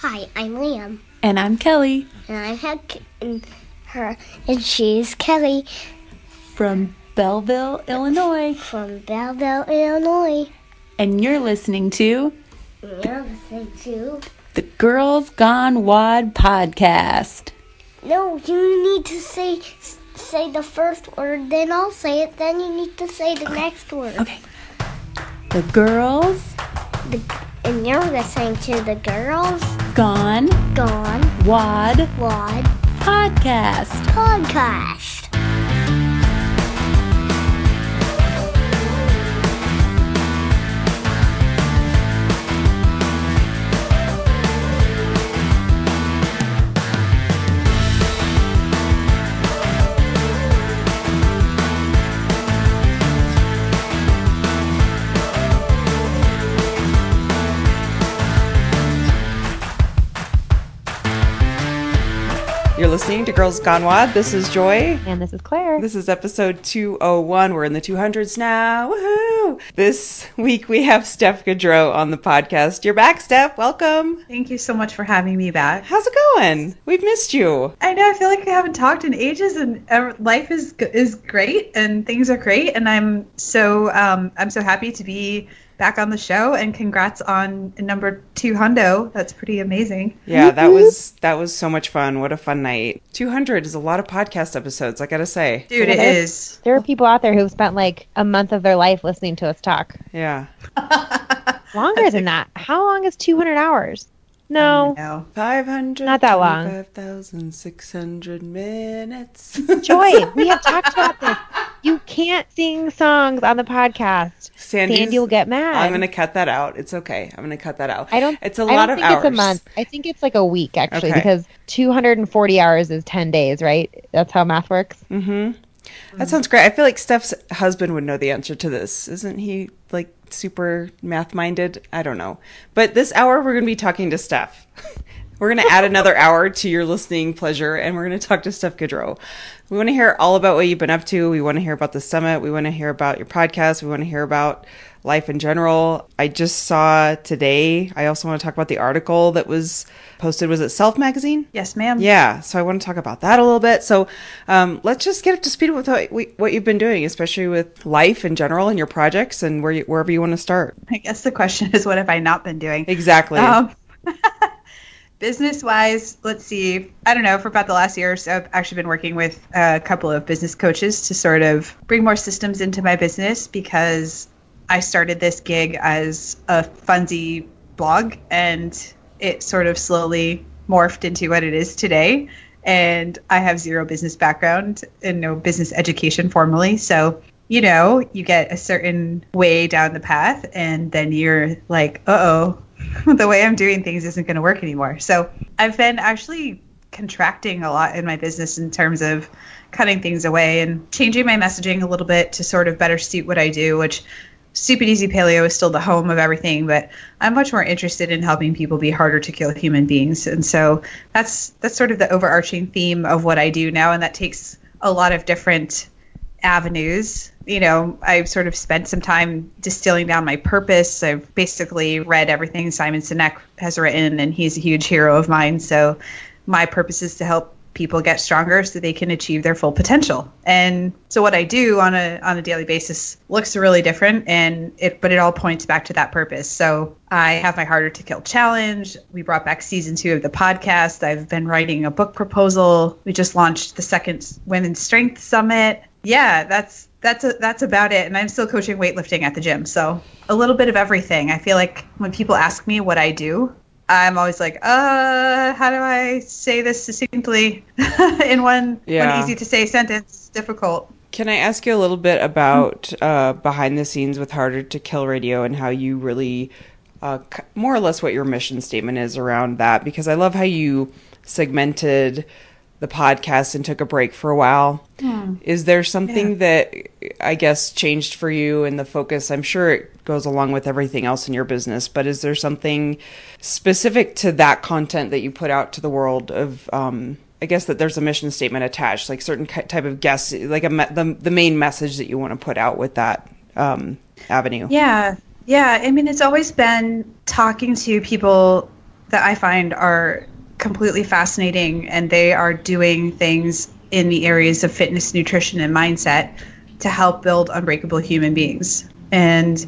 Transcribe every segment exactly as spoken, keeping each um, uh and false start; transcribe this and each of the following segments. Hi, I'm Liam. And I'm Kelly. And I have her, and she's Kelly. From Belleville, Illinois. From Belleville, Illinois. And you're listening to... You're listening to... The Girls Gone Wild Podcast. No, you need to say say the first word, then I'll say it, then you need to say the okay. next word. Okay. The girls... The, and you're listening to the Girls... Gone... Gone... Wad... Wad... Podcast. Podcast. You're listening to Girls Gone Wild. This is Joy. And this is Claire. This is episode two oh one. We're in the two hundreds now. Woohoo! This week we have Steph Gaudreau on the podcast. You're back, Steph. Welcome. Thank you so much for having me back. How's it going? We've missed you. I know. I feel like I haven't talked in ages, and life is is great, and things are great, and I'm so um, I'm so happy to be back on the show, and congrats on number two hundo. That's pretty amazing. Yeah, that was that was so much fun. What a fun night. two hundred is a lot of podcast episodes, I gotta say. Dude, it is. There are people out there who've spent like a month of their life listening to us talk. Yeah. Longer That's than a- that. How long is two hundred hours? No. five hundred. Not that long. five thousand six hundred minutes. Joy, we have talked about this. You can't sing songs on the podcast. Sandy's, Sandy will get mad. I'm going to cut that out. It's okay. I'm going to cut that out. I don't, it's a I lot don't of think hours. It's a month. I think it's like a week, actually, okay. Because two hundred forty hours is ten days, right? That's how math works. Mm-hmm. That sounds great. I feel like Steph's husband would know the answer to this. Isn't he like super math minded? I don't know. But this hour we're going to be talking to Steph. We're going to add another hour to your listening pleasure, and we're going to talk to Steph Gaudreau. We want to hear all about what you've been up to. We want to hear about the summit. We want to hear about your podcast. We want to hear about life in general. I just saw today, I also want to talk about the article that was posted. Was it Self Magazine? Yes, ma'am. Yeah. So I want to talk about that a little bit. So um, let's just get up to speed with what, we, what you've been doing, especially with life in general and your projects and where you, wherever you want to start. I guess the question is, what have I not been doing? Exactly. Um- Business-wise, let's see, I don't know, for about the last year or so, I've actually been working with a couple of business coaches to sort of bring more systems into my business, because I started this gig as a funsy blog, and it sort of slowly morphed into what it is today. And I have zero business background and no business education formally. So, you know, you get a certain way down the path, and then you're like, uh-oh. The way I'm doing things isn't going to work anymore. So I've been actually contracting a lot in my business in terms of cutting things away and changing my messaging a little bit to sort of better suit what I do, which Stupid Easy Paleo is still the home of everything, but I'm much more interested in helping people be harder to kill human beings. And so that's that's sort of the overarching theme of what I do now, and that takes a lot of different avenues. You know, I've sort of spent some time distilling down my purpose. I've basically read everything Simon Sinek has written, and he's a huge hero of mine. So my purpose is to help people get stronger so they can achieve their full potential. And so what I do on a on a daily basis looks really different, and it but it all points back to that purpose. So I have my Harder to Kill challenge. We brought back season two of the podcast. I've been writing a book proposal. We just launched the second Women's Strength Summit. Yeah, that's that's a, that's about it. And I'm still coaching weightlifting at the gym. So a little bit of everything. I feel like when people ask me what I do, I'm always like, uh, how do I say this succinctly in one, yeah. one easy to say sentence? It's difficult. Can I ask you a little bit about uh, behind the scenes with Harder to Kill Radio and how you really, uh, more or less what your mission statement is around that? Because I love how you segmented the podcast and took a break for a while. Yeah. Is there something yeah. that I guess changed for you in the focus? I'm sure it goes along with everything else in your business, but is there something specific to that content that you put out to the world of, um, I guess that there's a mission statement attached, like certain type of guests, like a me- the, the main message that you want to put out with that um, avenue? Yeah. Yeah. I mean, it's always been talking to people that I find are completely fascinating, and they are doing things in the areas of fitness, nutrition, and mindset to help build unbreakable human beings. And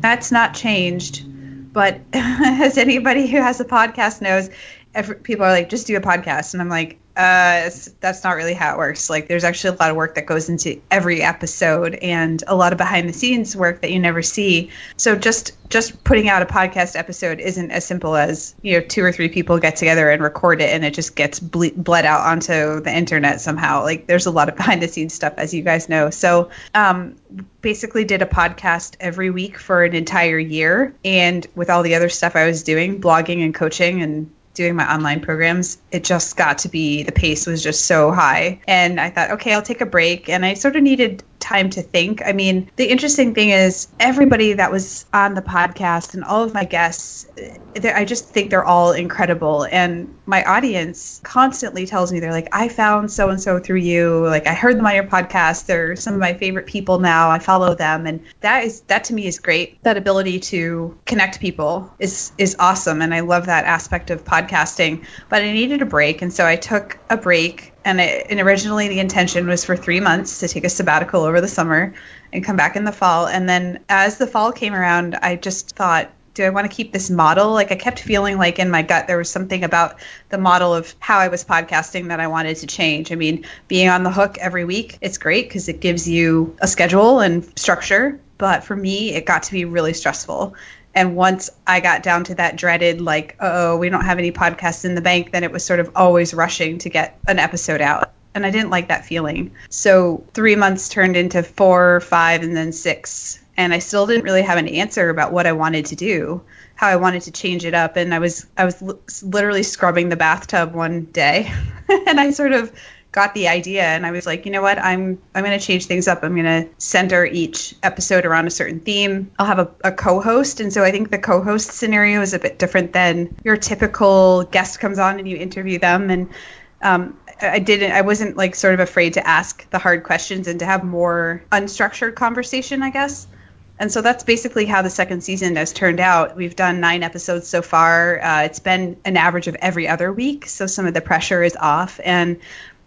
that's not changed. But as anybody who has a podcast knows, if people are like, just do a podcast. And I'm like, uh, that's not really how it works. Like, there's actually a lot of work that goes into every episode and a lot of behind the scenes work that you never see. So just, just putting out a podcast episode isn't as simple as, you know, two or three people get together and record it and it just gets ble- bled out onto the internet somehow. Like, there's a lot of behind the scenes stuff, as you guys know. So, um, basically did a podcast every week for an entire year. And with all the other stuff I was doing, blogging and coaching and doing my online programs, it just got to be, the pace was just so high. And I thought, okay, I'll take a break. And I sort of needed time to think. I mean, the interesting thing is everybody that was on the podcast and all of my guests, I just think they're all incredible. And my audience constantly tells me, they're like, I found so-and-so through you. Like, I heard them on your podcast. They're some of my favorite people now. I follow them. And that is, that to me is great. That ability to connect people is, is awesome. And I love that aspect of podcasting, but I needed a break. And so I took a break. And, it, and originally the intention was for three months to take a sabbatical over the summer and come back in the fall. And then as the fall came around, I just thought, do I want to keep this model? Like, I kept feeling like in my gut, there was something about the model of how I was podcasting that I wanted to change. I mean, being on the hook every week, it's great because it gives you a schedule and structure. But for me, it got to be really stressful. And once I got down to that dreaded, like, oh, we don't have any podcasts in the bank, then it was sort of always rushing to get an episode out. And I didn't like that feeling. So three months turned into four, five, and then six. And I still didn't really have an answer about what I wanted to do, how I wanted to change it up. And I was I was l- literally scrubbing the bathtub one day. And I sort of got the idea, and I was like, you know what, I'm I'm going to change things up. I'm going to center each episode around a certain theme. I'll have a, a co-host. And so I think the co-host scenario is a bit different than your typical guest comes on and you interview them. And um, I didn't, I wasn't like sort of afraid to ask the hard questions and to have more unstructured conversation, I guess. And so that's basically how the second season has turned out. We've done nine episodes so far. Uh, it's been an average of every other week. So some of the pressure is off, and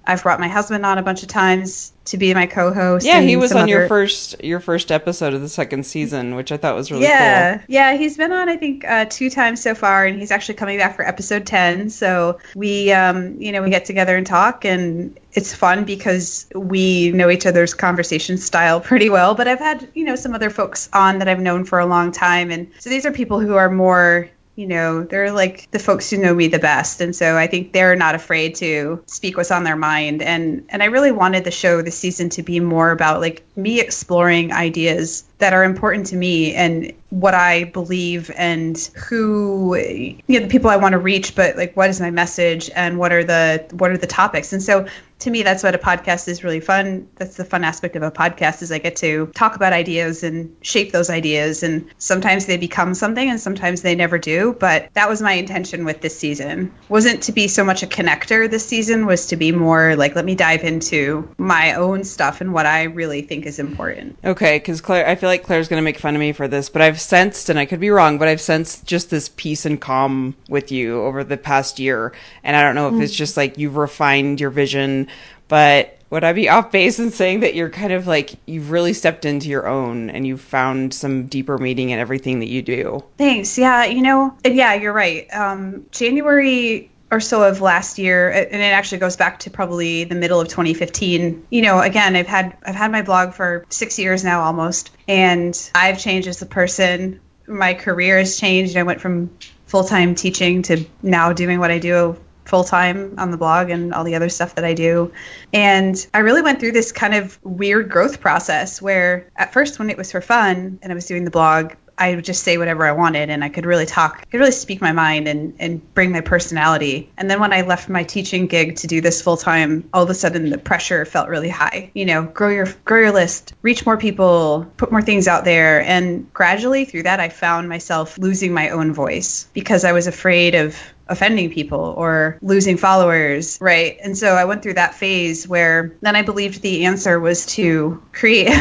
I've brought my husband on a bunch of times to be my co-host. Yeah, he was on other... your first your first episode of the second season, which I thought was really yeah. cool. Yeah, he's been on, I think, uh, two times so far, and he's actually coming back for episode ten. So we, um, you know, we get together and talk, and it's fun because we know each other's conversation style pretty well. But I've had, you know, some other folks on that I've known for a long time, and so these are people who are more, you know, they're like the folks who know me the best. And so I think they're not afraid to speak what's on their mind. And and I really wanted the show this season to be more about like me exploring ideas that are important to me and what I believe and who, you know, the people I want to reach, but like, what is my message and what are the, what are the topics? And so to me, that's what a podcast is really fun. That's the fun aspect of a podcast is I get to talk about ideas and shape those ideas. And sometimes they become something and sometimes they never do. But that was my intention with this season. Wasn't to be so much a connector this season, was to be more like, let me dive into my own stuff and what I really think is important. Okay. Cause Claire, I feel like Claire's going to make fun of me for this, but I've sensed, and I could be wrong, but I've sensed just this peace and calm with you over the past year. And I don't know if it's just like you've refined your vision, but would I be off base in saying that you're kind of like, you've really stepped into your own and you've found some deeper meaning in everything that you do? Thanks. Yeah. You know, yeah, you're right. Um, January or so of last year, and it actually goes back to probably the middle of twenty fifteen. You know, again, I've had I've had my blog for six years now almost, and I've changed as a person. My career has changed. I went from full-time teaching to now doing what I do full-time on the blog and all the other stuff that I do. And I really went through this kind of weird growth process where at first when it was for fun and I was doing the blog, I would just say whatever I wanted, and I could really talk, I could really speak my mind and, and bring my personality. And then when I left my teaching gig to do this full time, all of a sudden the pressure felt really high. You know, grow your grow your list, reach more people, put more things out there. And gradually through that, I found myself losing my own voice because I was afraid of offending people or losing followers, right? And so I went through that phase where then I believed the answer was to create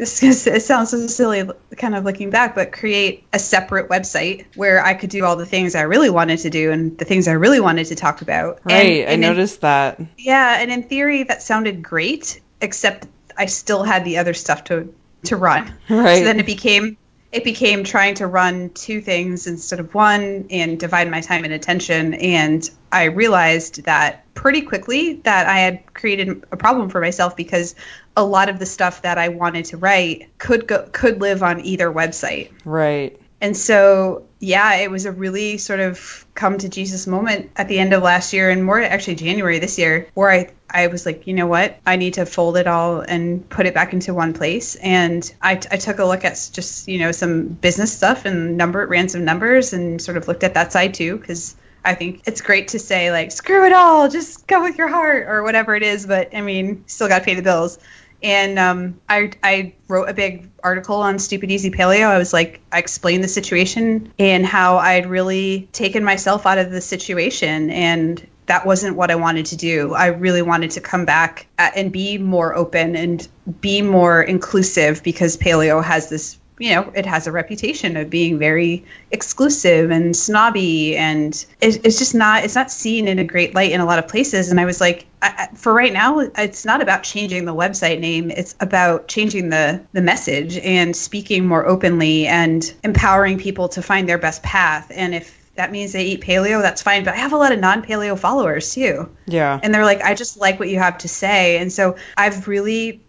this is, it sounds so silly kind of looking back, but create a separate website where I could do all the things I really wanted to do and the things I really wanted to talk about. Right. And, and I noticed in, that. Yeah. And in theory, that sounded great, except I still had the other stuff to, to run. Right. So then it became, it became trying to run two things instead of one and divide my time and attention. And I realized that pretty quickly that I had created a problem for myself, because a lot of the stuff that I wanted to write could go, could live on either website. Right. And so, yeah, it was a really sort of come to Jesus moment at the end of last year, and more actually January this year, where I, I was like, you know what, I need to fold it all and put it back into one place. And I, I took a look at just, you know, some business stuff and number ran some numbers and sort of looked at that side too, because I think it's great to say like, screw it all, just go with your heart or whatever it is. But I mean, still got to pay the bills. And um, I I wrote a big article on Stupid Easy Paleo. I was like, I explained the situation and how I'd really taken myself out of the situation. And that wasn't what I wanted to do. I really wanted to come back and be more open and be more inclusive, because paleo has this, you know, it has a reputation of being very exclusive and snobby, and it, it's just not, it's not seen in a great light in a lot of places. And I was like, I, for right now, it's not about changing the website name. It's about changing the, the message and speaking more openly and empowering people to find their best path. And if that means they eat paleo, that's fine. But I have a lot of non-paleo followers too. Yeah. And they're like, I just like what you have to say. And so I've really...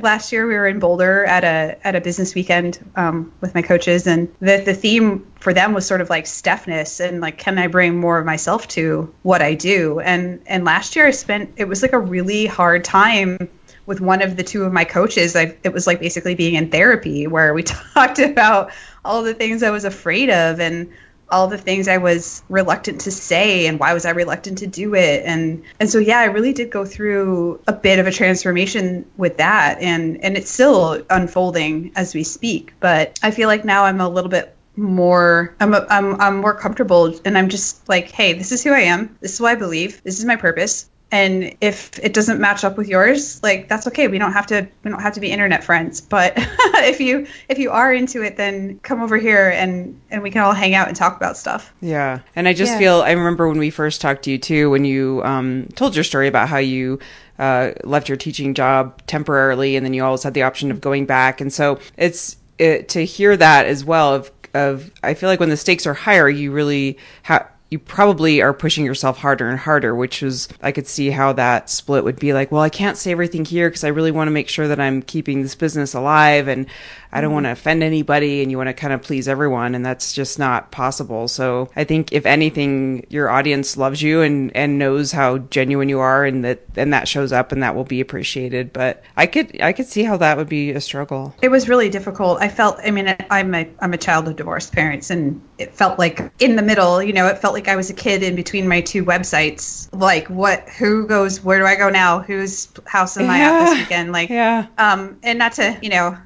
Last year we were in Boulder at a at a business weekend um, with my coaches, and the the theme for them was sort of like Steph'ness and like, can I bring more of myself to what I do? And and last year I spent, it was like a really hard time with one of the two of my coaches. I, it was like basically being in therapy, where we talked about all the things I was afraid of and all the things I was reluctant to say, and why was I reluctant to do it? And and so, yeah, I really did go through a bit of a transformation with that. And, and it's still unfolding as we speak. But I feel like now I'm a little bit more, I'm, I'm, I'm more comfortable, and I'm just like, hey, this is who I am. This is what I believe. This is my purpose. And if it doesn't match up with yours, like, that's okay. We don't have to, we don't have to be internet friends. But if you, if you are into it, then come over here and, and we can all hang out and talk about stuff. Yeah. And I just yeah. feel, I remember when we first talked to you too, when you um, told your story about how you uh, left your teaching job temporarily, and then you always had the option of going back. And so it's it, to hear that as well of, of, I feel like when the stakes are higher, you really have, you probably are pushing yourself harder and harder, which was, I could see how that split would be like, well, I can't say everything here because I really want to make sure that I'm keeping this business alive, and I don't want to offend anybody, and you want to kind of please everyone, and that's just not possible. So I think if anything, your audience loves you and, and knows how genuine you are, and that, and that shows up, and that will be appreciated. But I could, I could see how that would be a struggle. It was really difficult. I felt, I mean, I'm a, I'm a child of divorced parents, and it felt like in the middle, you know, it felt like I was a kid in between my two websites. Like, what, who goes, where do I go now? Whose house am yeah. I at this weekend? Like, yeah. um, and not to, you know,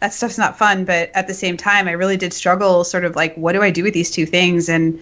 that stuff's not fun, but at the same time, I really did struggle sort of like, what do I do with these two things? And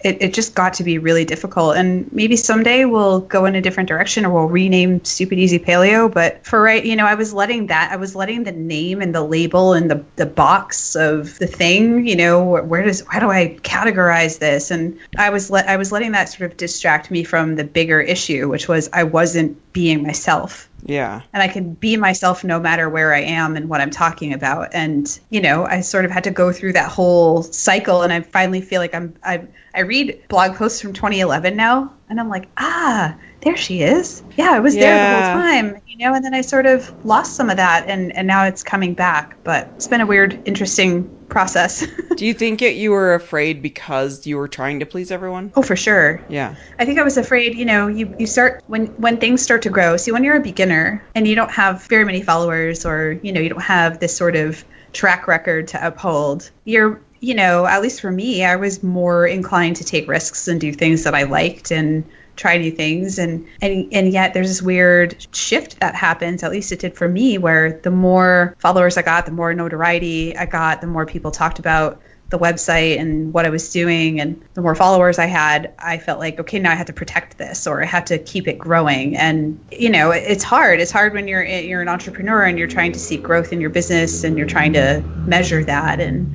it, it just got to be really difficult. And maybe someday we'll go in a different direction, or we'll rename Stupid Easy Paleo. But for right, you know, I was letting that, I was letting the name and the label and the, the box of the thing, you know, where does, how do I categorize this? And I was let, I was letting that sort of distract me from the bigger issue, which was I wasn't being myself. Yeah. And I can be myself no matter where I am and what I'm talking about. And, you know, I sort of had to go through that whole cycle, and I finally feel like I'm, I I read blog posts from twenty eleven now, and I'm like, ah, there she is. Yeah, I was yeah. there the whole time, you know, and then I sort of lost some of that, and, and now it's coming back. But it's been a weird, interesting process. Do you think it, you were afraid because you were trying to please everyone? Oh, for sure. Yeah. I think I was afraid, you know, you, you start, when, when things start to grow, see, when you're a beginner and you don't have very many followers, or, you know, you don't have this sort of track record to uphold, you're, you know, at least for me, I was more inclined to take risks and do things that I liked and try new things. And, and, and yet there's this weird shift that happens, at least it did for me, where the more followers I got, the more notoriety I got, the more people talked about the website and what I was doing, and the more followers I had, I felt like, okay, now I have to protect this, or I have to keep it growing. And, you know, it's hard. It's hard when you're you're an entrepreneur and you're trying to see growth in your business and you're trying to measure that. And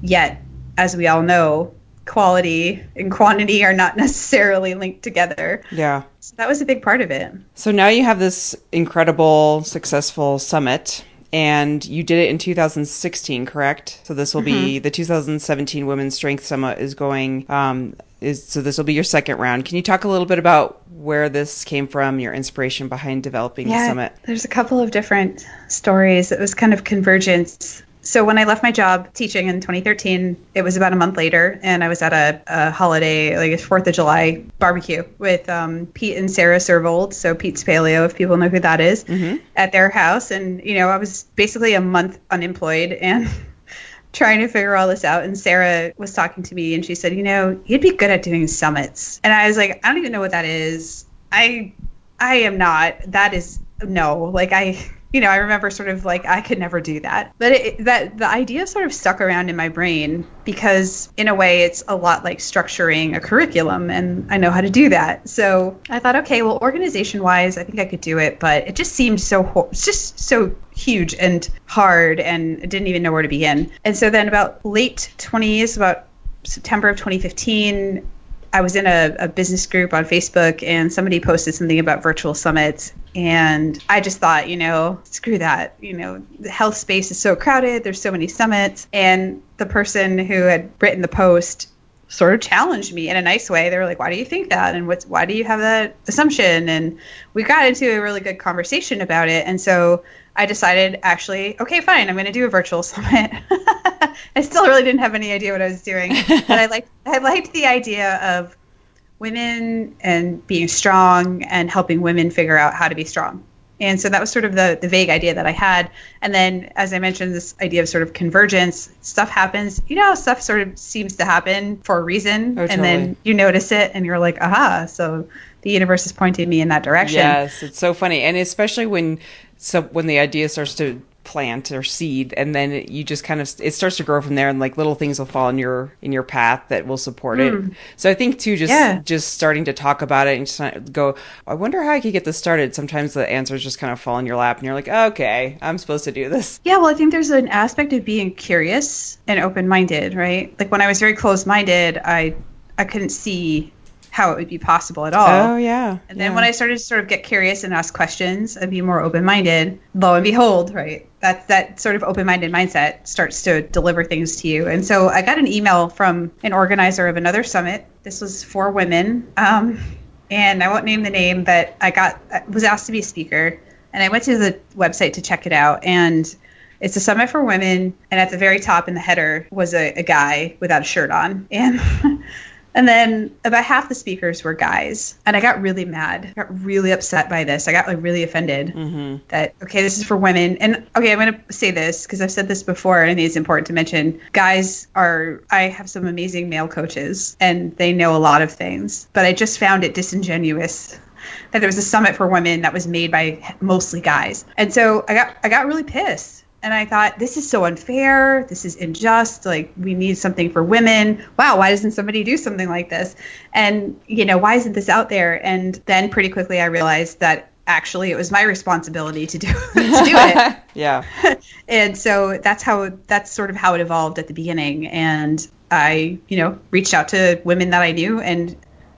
yet, as we all know, quality and quantity are not necessarily linked together. Yeah. So that was a big part of it. So now you have this incredible, successful summit, and you did it in two thousand sixteen, correct? So this will mm-hmm. be the two thousand seventeen Women's Strength Summit is going, um, is so this will be your second round. Can you talk a little bit about where this came from, your inspiration behind developing yeah, the summit? There's a couple of different stories. It was kind of convergence. So when I left my job teaching in twenty thirteen, it was about a month later, and I was at a, a holiday, like a fourth of July barbecue with um, Pete and Sarah Servold, so Pete's Paleo, if people know who that is, mm-hmm. at their house. And, you know, I was basically a month unemployed and trying to figure all this out. And Sarah was talking to me, and she said, you know, you'd be good at doing summits. And I was like, I don't even know what that is. I, I am not. That is, no, like I... You know, I remember sort of like, I could never do that. But it, that the idea sort of stuck around in my brain, because in a way it's a lot like structuring a curriculum, and I know how to do that. So I thought, okay, well, organization wise, I think I could do it, but it just seemed so, ho- it's just so huge and hard, and I didn't even know where to begin. And so then about late twenties, about September of twenty fifteen, I was in a, a business group on Facebook, and somebody posted something about virtual summits. And I just thought, you know, screw that. You know, the health space is so crowded. There's so many summits. And the person who had written the post sort of challenged me in a nice way. They were like, why do you think that? And what's, why do you have that assumption? And we got into a really good conversation about it. And so I decided, actually, okay, fine, I'm going to do a virtual summit. I still really didn't have any idea what I was doing. But I liked, I liked the idea of women and being strong and helping women figure out how to be strong. And so that was sort of the, the vague idea that I had. And then, as I mentioned, this idea of sort of convergence, stuff happens, you know, stuff sort of seems to happen for a reason. Oh, totally. And then you notice it and you're like, aha, so the universe is pointing me in that direction. Yes, it's so funny. And especially when so when the idea starts to plant or seed, and then it, you just kind of, it starts to grow from there, and like little things will fall in your in your path that will support mm. it. So I think too, just yeah. just starting to talk about it and just go, I wonder how I could get this started. Sometimes the answers just kind of fall in your lap, and you're like, oh, okay, I'm supposed to do this. Yeah, well, I think there's an aspect of being curious and open-minded, right? Like when I was very closed-minded, I I couldn't see how it would be possible at all. Oh, yeah. And then yeah. when I started to sort of get curious and ask questions and be more open-minded, lo and behold, right, that, that sort of open-minded mindset starts to deliver things to you. And so I got an email from an organizer of another summit. This was for women. Um, and I won't name the name, but I got I was asked to be a speaker. And I went to the website to check it out. And it's a summit for women. And at the very top in the header was a, a guy without a shirt on. And... And then about half the speakers were guys. And I got really mad. I got really upset by this. I got like really offended mm-hmm. that, okay, this is for women. And okay, I'm going to say this because I've said this before, and I think it's important to mention. Guys are, I have some amazing male coaches, and they know a lot of things. But I just found it disingenuous that there was a summit for women that was made by mostly guys. And so I got, I got really pissed. And I thought, this is so unfair. This is unjust. Like, we need something for women. Wow, why doesn't somebody do something like this? And, you know, why isn't this out there? And then pretty quickly I realized that actually it was my responsibility to do, to do it. Yeah. And so that's how, that's sort of how it evolved at the beginning. And I, you know, reached out to women that I knew, and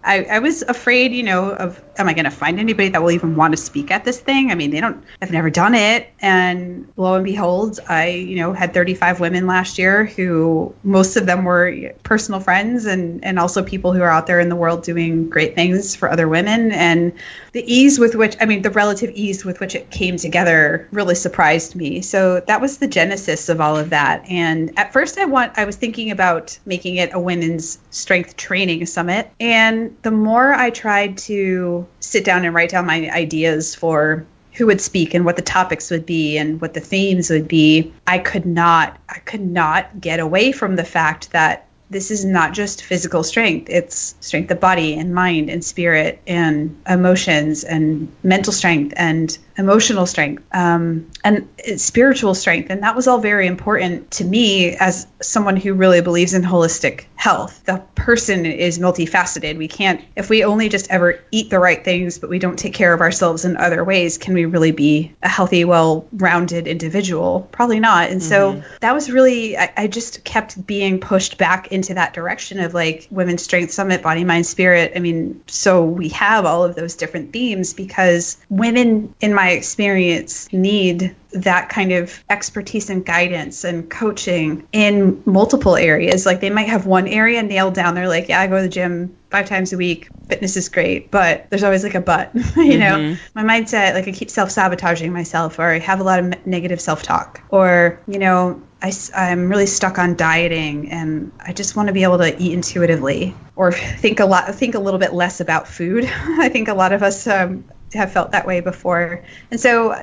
I, I was afraid, you know, of, am I going to find anybody that will even want to speak at this thing? I mean, they don't, I've never done it. And lo and behold, I, you know, had thirty-five women last year who most of them were personal friends and, and also people who are out there in the world doing great things for other women. And the ease with which, I mean, the relative ease with which it came together really surprised me. So that was the genesis of all of that. And at first I want, I was thinking about making it a women's strength training summit. And the more I tried to sit down and write down my ideas for who would speak and what the topics would be and what the themes would be, I could not, I could not get away from the fact that this is not just physical strength. It's strength of body and mind and spirit and emotions and mental strength and emotional strength, um, and spiritual strength. And that was all very important to me as someone who really believes in holistic health. The person is multifaceted. We can't, if we only just ever eat the right things, but we don't take care of ourselves in other ways, can we really be a healthy, well-rounded individual? Probably not. And mm-hmm. so that was really, I, I just kept being pushed back into that direction of like Women's Strength Summit, Body, Mind, Spirit. I mean, so we have all of those different themes because women in my My experience need that kind of expertise and guidance and coaching in multiple areas. Like they might have one area nailed down. They're like, yeah, I go to the gym five times a week. Fitness is great, but there's always like a but, you mm-hmm. know, my mindset, like I keep self-sabotaging myself, or I have a lot of negative self-talk, or, you know, I, I'm really stuck on dieting and I just want to be able to eat intuitively or think a lot, think a little bit less about food. I think a lot of us, um, have felt that way before. And so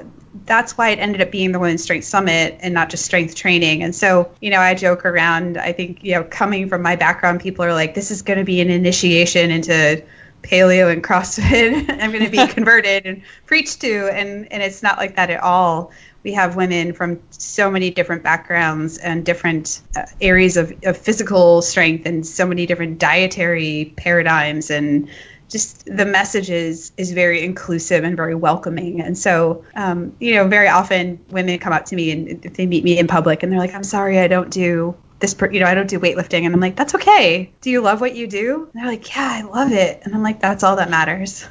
that's why it ended up being the Women's Strength Summit and not just strength training. And so, you know, I joke around, I think, you know, coming from my background, people are like, this is going to be an initiation into paleo and CrossFit. I'm going to be converted and preached to. And, and it's not like that at all. We have women from so many different backgrounds and different uh, areas of, of physical strength and so many different dietary paradigms, and just the message is, is very inclusive and very welcoming. And so, um, you know, very often women come up to me and if they meet me in public and they're like, I'm sorry, I don't do this, per- you know, I don't do weightlifting. And I'm like, that's okay. Do you love what you do? And they're like, yeah, I love it. And I'm like, that's all that matters.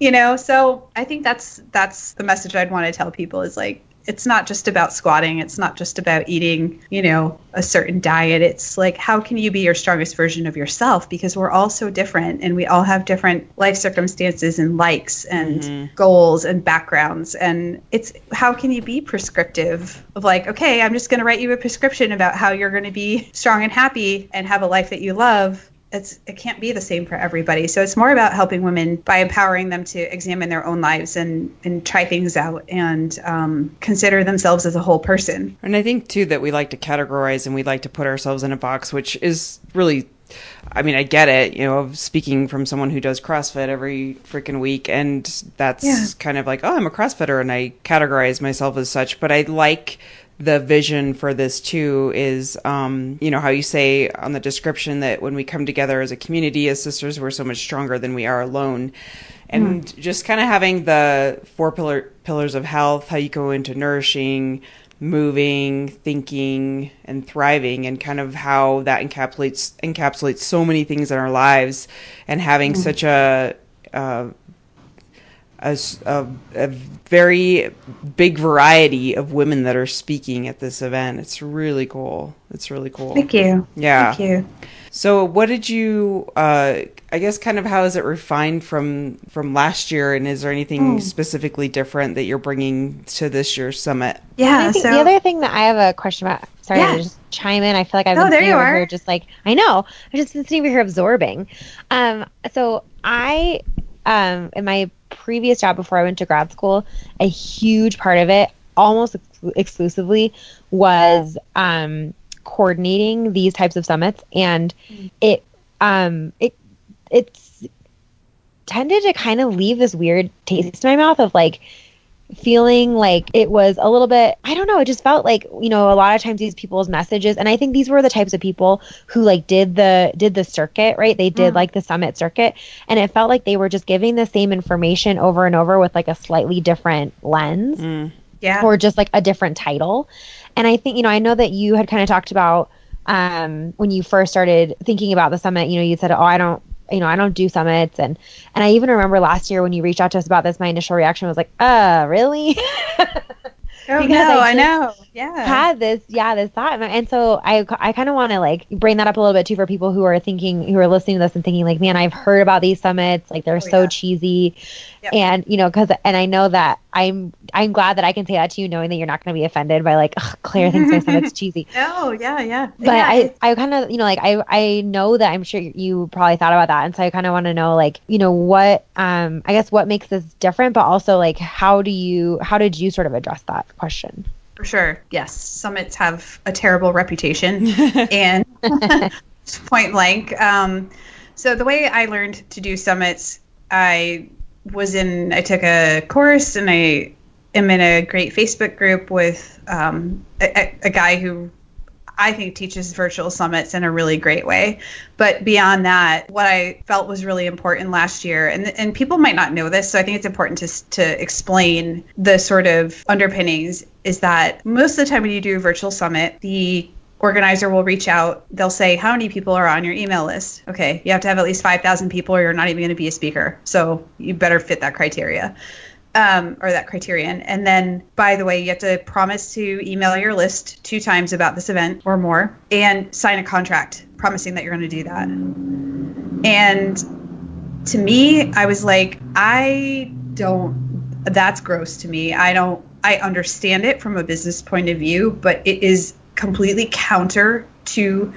You know? So I think that's, that's the message I'd want to tell people is like, it's not just about squatting. It's not just about eating, you know, a certain diet. It's like, how can you be your strongest version of yourself? Because we're all so different and we all have different life circumstances and likes and mm-hmm. goals and backgrounds. And it's, how can you be prescriptive of like, okay, I'm just going to write you a prescription about how you're going to be strong and happy and have a life that you love. It's, it can't be the same for everybody. So it's more about helping women by empowering them to examine their own lives and, and try things out and um, consider themselves as a whole person. And I think, too, that we like to categorize and we like to put ourselves in a box, which is really, I mean, I get it, you know, speaking from someone who does CrossFit every freaking week. And that's yeah. kind of like, oh, I'm a CrossFitter and I categorize myself as such. But I like the vision for this too is, um, you know, how you say on the description that when we come together as a community, as sisters, we're so much stronger than we are alone. And mm. just kind of having the four pillar pillars of health, how you go into nourishing, moving, thinking, and thriving, and kind of how that encapsulates, encapsulates so many things in our lives, and having mm. such a, uh, A, a, a very big variety of women that are speaking at this event. It's really cool. It's really cool. Thank you. Yeah. Thank you. So what did you, uh, I guess kind of how is it refined from, from last year? And is there anything mm. specifically different that you're bringing to this year's summit? Yeah. I think so, the other thing that I have a question about, sorry yeah. to just chime in. I feel like I've oh, been sitting over are. here just like, I know, I've just been sitting over here absorbing. Um, so I, um, in my previous job before I went to grad school, a huge part of it, almost ex- exclusively, was um, coordinating these types of summits, and it um, it it's tended to kind of leave this weird taste in my mouth of like feeling like it was a little bit, I don't know, it just felt like, you know, a lot of times these people's messages, and I think these were the types of people who like did the did the circuit, right? They did mm. like the summit circuit, and it felt like they were just giving the same information over and over with like a slightly different lens mm. yeah. or just like a different title. And I think, you know, I know that you had kind of talked about um, when you first started thinking about the summit, you know, you said, oh, I don't you know, I don't do summits. And, and I even remember last year when you reached out to us about this, my initial reaction was like, uh, really? Oh, no, I, I know. Yeah. Had this, yeah, this thought. And so I, I kind of want to like bring that up a little bit too for people who are thinking, who are listening to this and thinking like, man, I've heard about these summits. Like they're oh, so yeah. cheesy. Yep. And, you know, cause, and I know that I'm, I'm glad that I can say that to you knowing that you're not going to be offended by like, oh, Claire thinks my summit's cheesy. Oh, yeah, yeah. But yeah. I, I kind of, you know, like I, I know that I'm sure you probably thought about that. And so I kind of want to know like, you know, what, um, I guess what makes this different, but also like, how do you, how did you sort of address that question? For sure. Yes. Summits have a terrible reputation and point blank. Um, so the way I learned to do summits, I was in, I took a course and I am in a great Facebook group with um, a, a guy who I think teaches virtual summits in a really great way. But beyond that, what I felt was really important last year, and and people might not know this, so I think it's important to to explain the sort of underpinnings, is that most of the time when you do a virtual summit, the organizer will reach out. They'll say, how many people are on your email list? Okay, you have to have at least five thousand people or you're not even going to be a speaker. So you better fit that criteria. Um, or that criterion. And then, by the way, you have to promise to email your list two times about this event or more and sign a contract promising that you're going to do that. And to me, I was like, I don't, that's gross to me. I don't, I understand it from a business point of view, but it is completely counter to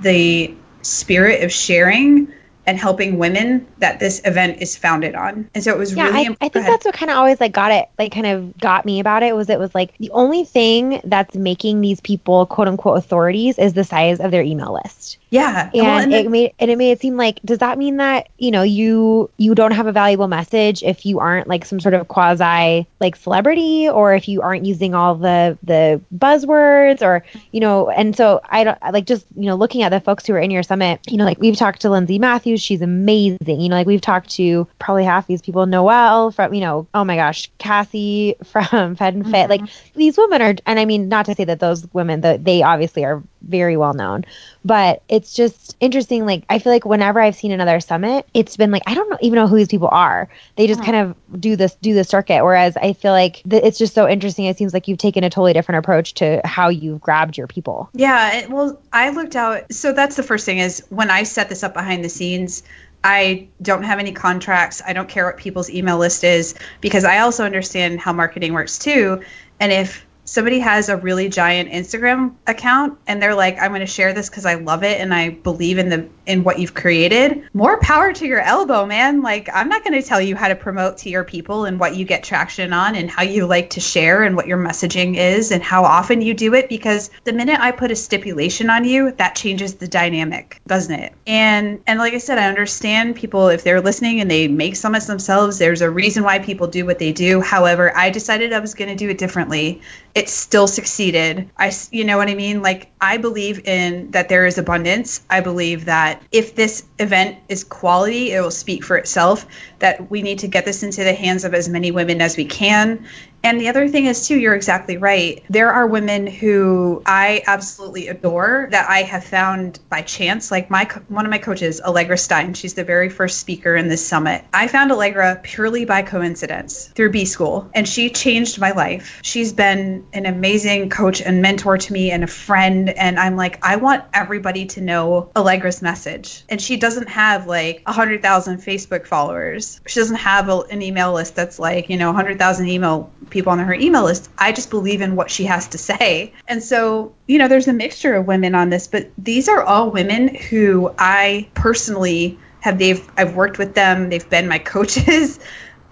the spirit of sharing and helping women that this event is founded on. And so it was yeah, really important. I think that's what kind of always like got it, like kind of got me about it was it was like the only thing that's making these people quote unquote authorities is the size of their email list. Yeah. And, well, and it, it made and it made it seem like, does that mean that, you know, you you don't have a valuable message if you aren't like some sort of quasi like celebrity, or if you aren't using all the the buzzwords, or, you know, and so I don't like just, you know, looking at the folks who are in your summit, you know, like we've talked to Lindsay Matthews, she's amazing. You know, like we've talked to probably half these people, Noelle from, you know, oh my gosh, Cassie from Fed and Fit. Mm-hmm. Like these women are, and I mean, not to say that those women, the, they obviously are very well known, but it's just interesting. Like, I feel like whenever I've seen another summit, it's been like, I don't know, even know who these people are. They just kind of do this, do the circuit. Whereas I feel like th- it's just so interesting. It seems like you've taken a totally different approach to how you've grabbed your people. Yeah. It, well, I looked out. So that's the first thing is when I set this up behind the scenes, I don't have any contracts. I don't care what people's email list is, because I also understand how marketing works too. And if somebody has a really giant Instagram account and they're like, I'm going to share this because I love it and I believe in the in what you've created, more power to your elbow, man. Like, I'm not going to tell you how to promote to your people and what you get traction on and how you like to share and what your messaging is and how often you do it, because the minute I put a stipulation on you, that changes the dynamic, doesn't it? And and like I said, I understand people if they're listening and they make summits themselves, there's a reason why people do what they do. However, I decided I was going to do it differently. It still succeeded. I, you know what I mean? Like, I believe in that there is abundance. I believe that if this event is quality, it will speak for itself, that we need to get this into the hands of as many women as we can. And the other thing is, too, you're exactly right. There are women who I absolutely adore that I have found by chance. Like my one of my coaches, Allegra Stein, she's the very first speaker in this summit. I found Allegra purely by coincidence through B-School, and she changed my life. She's been an amazing coach and mentor to me and a friend, and I'm like, I want everybody to know Allegra's message. And she doesn't have like one hundred thousand Facebook followers. She doesn't have a, an email list that's like, you know, one hundred thousand email people on her email list. I just believe in what she has to say. And so, you know, there's a mixture of women on this, but these are all women who I personally have, they've, I've worked with them. They've been my coaches.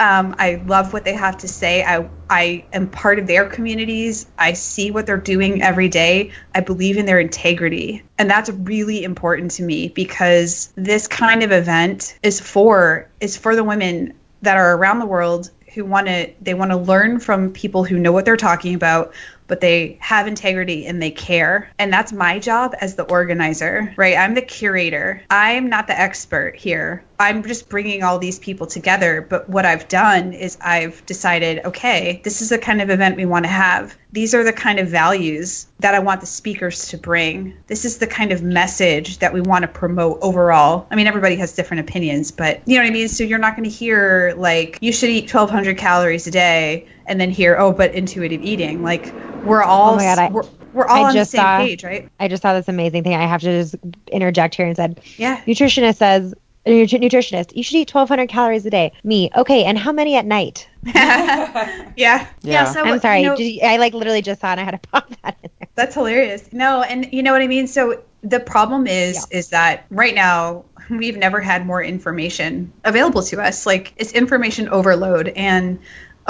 Um, I love what they have to say. I, I am part of their communities. I see what they're doing every day. I believe in their integrity. And that's really important to me, because this kind of event is for, is for the women that are around the world who want to, they want to learn from people who know what they're talking about, but they have integrity and they care. And that's my job as the organizer, right? I'm the curator. I'm not the expert here. I'm just bringing all these people together. But what I've done is I've decided, okay, this is the kind of event we want to have. These are the kind of values that I want the speakers to bring. This is the kind of message that we want to promote overall. I mean, everybody has different opinions, but you know what I mean? So you're not going to hear like, you should eat twelve hundred calories a day, and then hear, oh, but intuitive eating. Like, we're all, oh my God, I, we're, we're all I on just the same saw, page, right? I just saw this amazing thing. I have to just interject here and said, yeah. Nutritionist says, nutritionist, you should eat twelve hundred calories a day. Me, okay, and how many at night? yeah. yeah. Yeah. So I'm sorry. You know, you, I like literally just saw and I had to pop that in there. That's hilarious. No, and you know what I mean? So the problem is, yeah. is that right now we've never had more information available to us. Like, it's information overload, and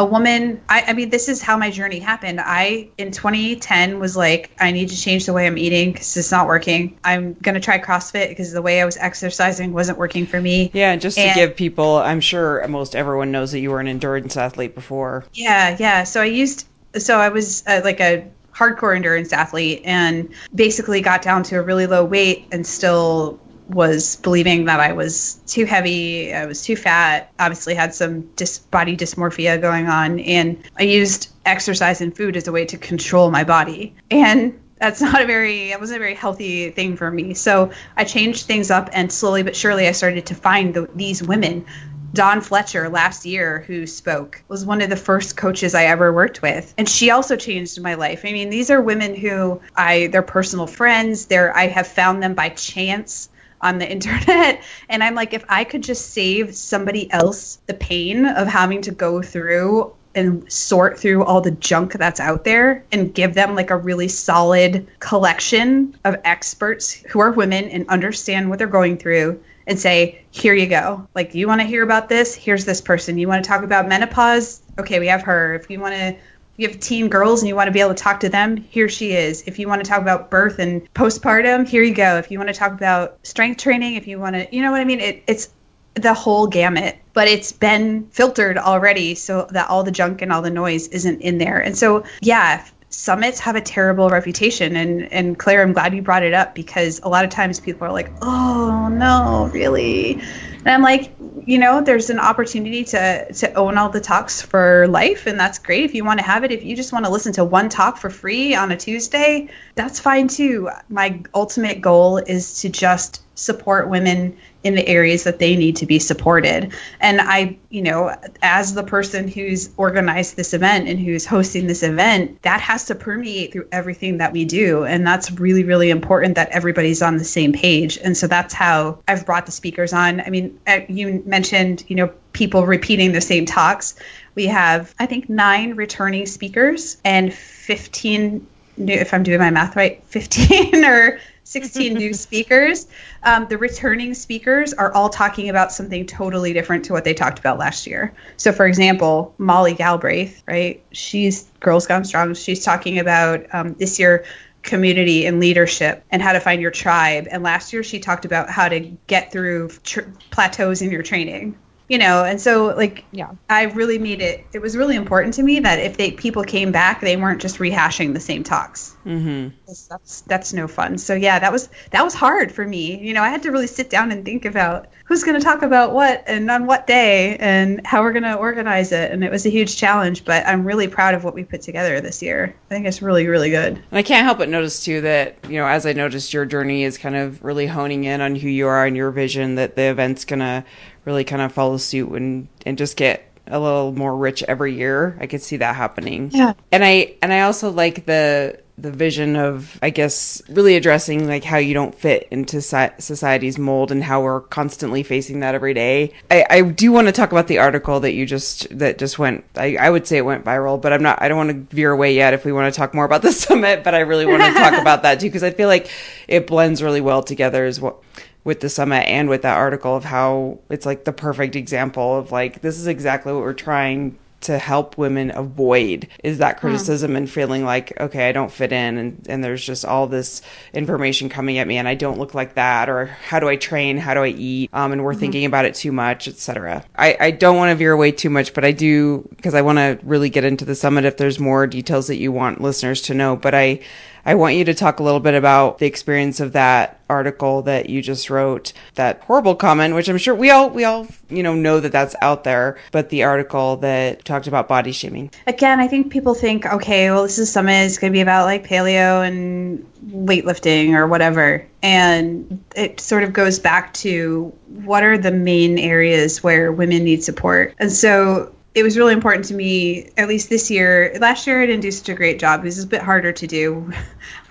a woman, I, I mean, this is how my journey happened. I, in twenty ten, was like, I need to change the way I'm eating because it's not working. I'm going to try CrossFit because the way I was exercising wasn't working for me. Yeah, just and, to give people, I'm sure most everyone knows that you were an endurance athlete before. Yeah, yeah. So I used, so I was uh, like a hardcore endurance athlete and basically got down to a really low weight and still was believing that I was too heavy, I was too fat, obviously had some dis- body dysmorphia going on. And I used exercise and food as a way to control my body. And that's not a very, it wasn't a very healthy thing for me. So I changed things up and slowly but surely I started to find the, these women. Dawn Fletcher last year, who spoke, was one of the first coaches I ever worked with. And she also changed my life. I mean, these are women who I, they're personal friends. They're, I have found them by chance on the internet. And I'm like, if I could just save somebody else the pain of having to go through and sort through all the junk that's out there and give them like a really solid collection of experts who are women and understand what they're going through and say, here you go. Like, you want to hear about this? Here's this person. You want to talk about menopause? Okay, we have her. If you want to, you have teen girls and you want to be able to talk to them, here she is. If you want to talk about birth and postpartum, here you go. If you want to talk about strength training, if you want to, you know what I mean? It, it's the whole gamut, but it's been filtered already so that all the junk and all the noise isn't in there. And so, yeah, summits have a terrible reputation. And, and Claire, I'm glad you brought it up because a lot of times people are like, oh no, really? And I'm like, you know, there's an opportunity to to own all the talks for life. And that's great if you want to have it. If you just want to listen to one talk for free on a Tuesday, that's fine too. My ultimate goal is to just support women in the areas that they need to be supported. And I, you know, as the person who's organized this event and who's hosting this event, that has to permeate through everything that we do. And that's really, really important that everybody's on the same page. And so that's how I've brought the speakers on. I mean, you mentioned, you know, people repeating the same talks. We have, I think, nine returning speakers and fifteen, if I'm doing my math right, fifteen or sixteen new speakers. Um, the returning speakers are all talking about something totally different to what they talked about last year. So, for example, Molly Galbraith, right? She's Girls Gone Strong. She's talking about um, this year community and leadership and how to find your tribe. And last year she talked about how to get through tr- plateaus in your training. You know, and so like, yeah, I really made it, it was really important to me that if they people came back, they weren't just rehashing the same talks. Mm-hmm. That's, that's no fun. So yeah, that was, that was hard for me. You know, I had to really sit down and think about who's going to talk about what and on what day and how we're going to organize it. And it was a huge challenge, but I'm really proud of what we put together this year. I think it's really, really good. And I can't help but notice too that, you know, as I noticed your journey is kind of really honing in on who you are and your vision, that the event's going to really kind of follow suit and, and just get a little more rich every year. I could see that happening. Yeah. And I and I also like the the vision of, I guess, really addressing like how you don't fit into si- society's mold and how we're constantly facing that every day. I, I do want to talk about the article that you just, that just went, I, I would say it went viral, but I'm not, I don't want to veer away yet if we want to talk more about the summit, but I really want to talk about that too, because I feel like it blends really well together as well with the summit and with that article of how it's like the perfect example of like, this is exactly what we're trying to help women avoid, is that criticism. Mm. And feeling like, okay, I don't fit in, and, and there's just all this information coming at me and I don't look like that, or how do I train? How do I eat? Um, and we're mm-hmm. thinking about it too much, et cetera. I, I don't want to veer away too much, but I do, because I want to really get into the summit if there's more details that you want listeners to know. But I, I want you to talk a little bit about the experience of that article that you just wrote, that horrible comment, which I'm sure we all, we all, you know, know that that's out there, but the article that talked about body shaming. Again, I think people think, okay, well, this is summit, it's going to be about like paleo and weightlifting or whatever. And it sort of goes back to what are the main areas where women need support. And so it was really important to me, at least this year. Last year, I didn't do such a great job. It was a bit harder to do.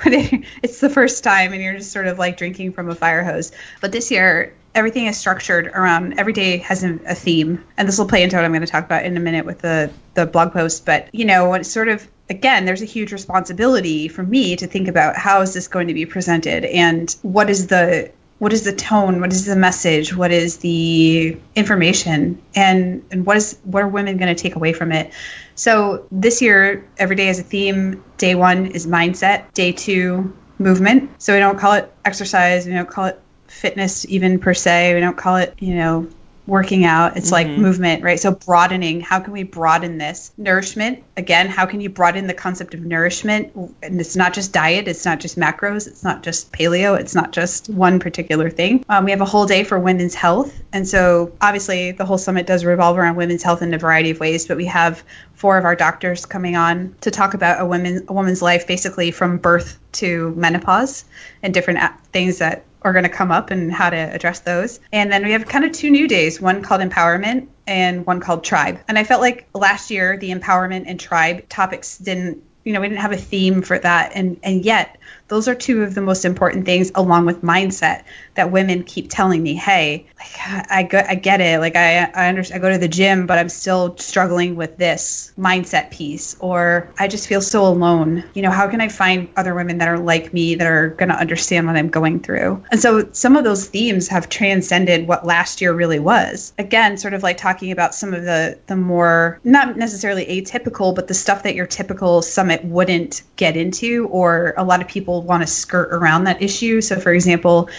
But it, it's the first time, and you're just sort of like drinking from a fire hose. But this year, everything is structured around, every day has a, a theme. And this will play into what I'm going to talk about in a minute with the, the blog post. But, you know, it's sort of, again, there's a huge responsibility for me to think about how is this going to be presented and what is the what is the tone? What is the message? What is the information? And and what is what are women going to take away from it? So this year, every day has a theme. Day one is mindset. Day two, movement. So we don't call it exercise. We don't call it fitness even per se. We don't call it, you know, working out. It's mm-hmm. like movement, right? So broadening. How can we broaden this? Nourishment. Again, how can you broaden the concept of nourishment? And it's not just diet. It's not just macros. It's not just paleo. It's not just one particular thing. Um, we have a whole day for women's health. And so obviously the whole summit does revolve around women's health in a variety of ways, but we have four of our doctors coming on to talk about a woman, a woman's life, basically from birth to menopause and different things that are going to come up and how to address those. And then we have kind of two new days, one called empowerment and one called tribe. And I felt like last year, the empowerment and tribe topics didn't, you know, we didn't have a theme for that. And, and yet those are two of the most important things, along with mindset, that women keep telling me, hey, like, I, go, I get it. Like I, I understand, I go to the gym, but I'm still struggling with this mindset piece, or I just feel so alone. You know, how can I find other women that are like me, that are going to understand what I'm going through? And so some of those themes have transcended what last year really was. Again, sort of like talking about some of the, the more, not necessarily atypical, but the stuff that your typical summit wouldn't get into, or a lot of people want to skirt around that issue. So for example,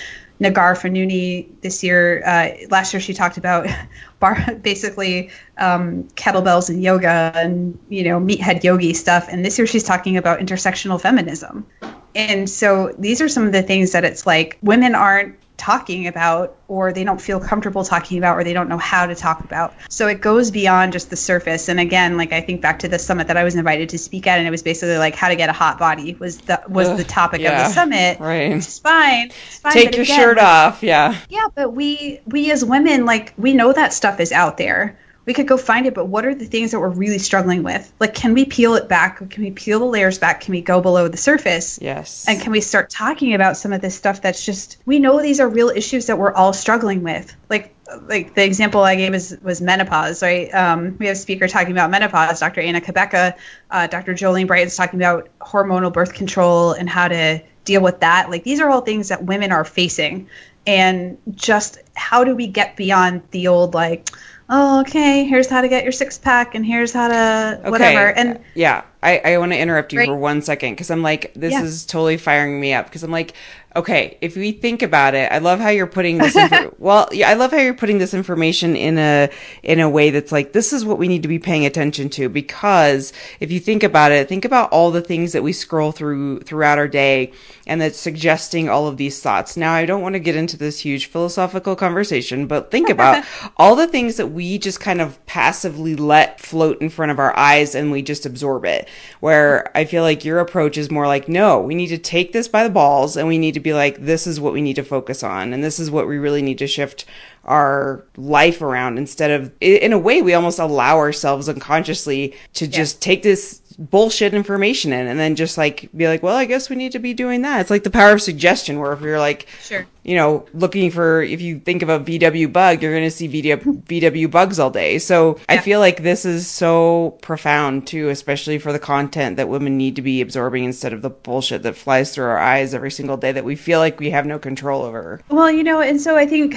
Nagar Fanuni this year, uh, last year she talked about bar, basically um, kettlebells and yoga and, you know, meathead yogi stuff. And this year she's talking about intersectional feminism. And so these are some of the things that it's like women aren't talking about, or they don't feel comfortable talking about, or they don't know how to talk about. So it goes beyond just the surface. And again, like I think back to the summit that I was invited to speak at, and it was basically like how to get a hot body was the was Ugh, the topic yeah, of the summit. Right. It's fine. It's fine. Take but your again, shirt off. Yeah. Yeah, but we we as women, like we know that stuff is out there. We could go find it, but what are the things that we're really struggling with? Like, can we peel it back? Can we peel the layers back? Can we go below the surface? Yes. And can we start talking about some of this stuff that's just, we know these are real issues that we're all struggling with. Like, like the example I gave is, was menopause, right? Um, we have a speaker talking about menopause, Doctor Anna Kabeca, uh, Doctor Jolene Bright is talking about hormonal birth control and how to deal with that. Like, these are all things that women are facing. And just how do we get beyond the old, like, oh, okay, here's how to get your six pack and here's how to whatever. Okay. And yeah, I, I want to interrupt you right. for one second, because I'm like, this yeah. is totally firing me up, because I'm like, okay, if we think about it, I love how you're putting this. Infor- well, yeah, I love how you're putting this information in a in a way that's like, this is what we need to be paying attention to. Because if you think about it, think about all the things that we scroll through throughout our day, and that's suggesting all of these thoughts. Now, I don't want to get into this huge philosophical conversation, but think about all the things that we just kind of passively let float in front of our eyes, and we just absorb it. Where I feel like your approach is more like, no, we need to take this by the balls, and we need to be like, this is what we need to focus on, and this is what we really need to shift our life around, instead of, in a way, we almost allow ourselves unconsciously to just yeah. take this bullshit information in, and then just like be like, well, I guess we need to be doing that. It's like the power of suggestion, where if you're like, sure, you know, looking for, if you think of a V W bug, you're going to see V W bugs all day. So yeah. I feel like this is so profound too, especially for the content that women need to be absorbing, instead of the bullshit that flies through our eyes every single day that we feel like we have no control over. Well, you know, and so I think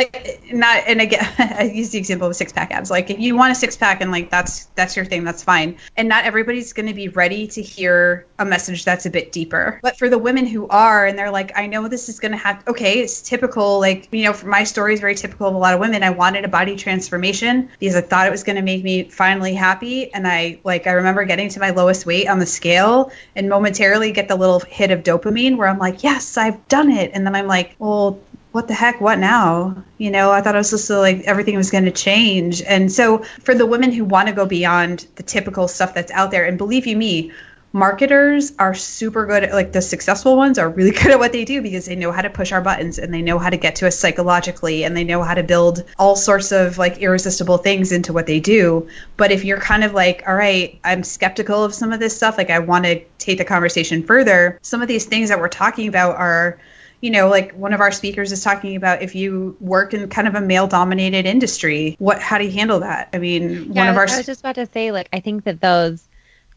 I, not and again, I use the example of six pack abs. Like, if you want a six pack and like that's that's your thing, that's fine. And not everybody's going to be ready to hear a message that's a bit deeper. But for the women who are, and they're like, I know this is going to have, okay, it's typical. Like, you know, for my story is very typical of a lot of women. I wanted a body transformation because I thought it was going to make me finally happy. And I like I remember getting to my lowest weight on the scale and momentarily get the little hit of dopamine where I'm like, yes, I've done it. And then I'm like, well, what the heck, what now? You know, I thought I was supposed to, like, everything was going to change. And so for the women who want to go beyond the typical stuff that's out there, and believe you me, marketers are super good at, like, the successful ones are really good at what they do, because they know how to push our buttons, and they know how to get to us psychologically, and they know how to build all sorts of, like, irresistible things into what they do. But if you're kind of like, all right, I'm skeptical of some of this stuff, like, I want to take the conversation further, some of these things that we're talking about are, you know, like one of our speakers is talking about, if you work in kind of a male dominated industry, what, how do you handle that? I mean, yeah, one of our, I was just about to say, like, I think that those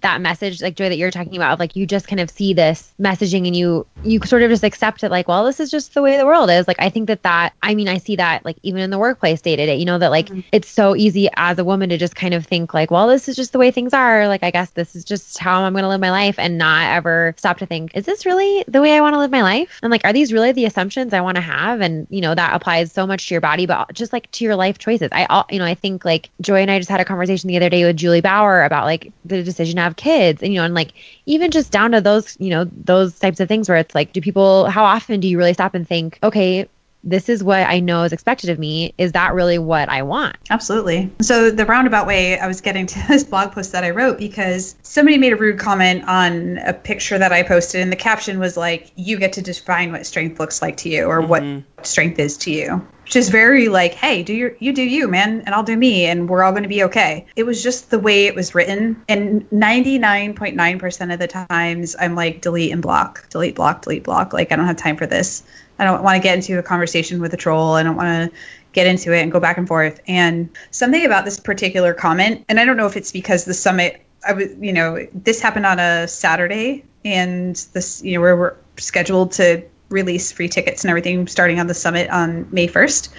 that message, like Joy, that you're talking about, of like, you just kind of see this messaging and you, you sort of just accept it. Like, well, this is just the way the world is. Like, I think that that, I mean, I see that like even in the workplace day to day, you know, that like, mm-hmm. it's so easy as a woman to just kind of think like, well, this is just the way things are. Like, I guess this is just how I'm going to live my life, and not ever stop to think, is this really the way I want to live my life? And like, are these really the assumptions I want to have? And, you know, that applies so much to your body, but just like to your life choices. I, you know, I think like Joy and I just had a conversation the other day with Julie Bauer about like the decision to have kids, and, you know, and like, even just down to those, you know, those types of things where it's like, do people, how often do you really stop and think, okay, this is what I know is expected of me. Is that really what I want? Absolutely. So the roundabout way I was getting to this blog post that I wrote, because somebody made a rude comment on a picture that I posted, and the caption was like, you get to define what strength looks like to you, or mm-hmm. what strength is to you. Which is very like, hey, do your, you do you, man, and I'll do me, and we're all going to be okay. It was just the way it was written. And ninety-nine point nine percent of the times I'm like, delete and block, delete, block, delete, block. Like, I don't have time for this. I don't want to get into a conversation with a troll. I don't want to get into it and go back and forth. And something about this particular comment, and I don't know if it's because the summit, I was, you know, this happened on a Saturday, and this, you know, we're, we're scheduled to release free tickets and everything starting on the summit on May first.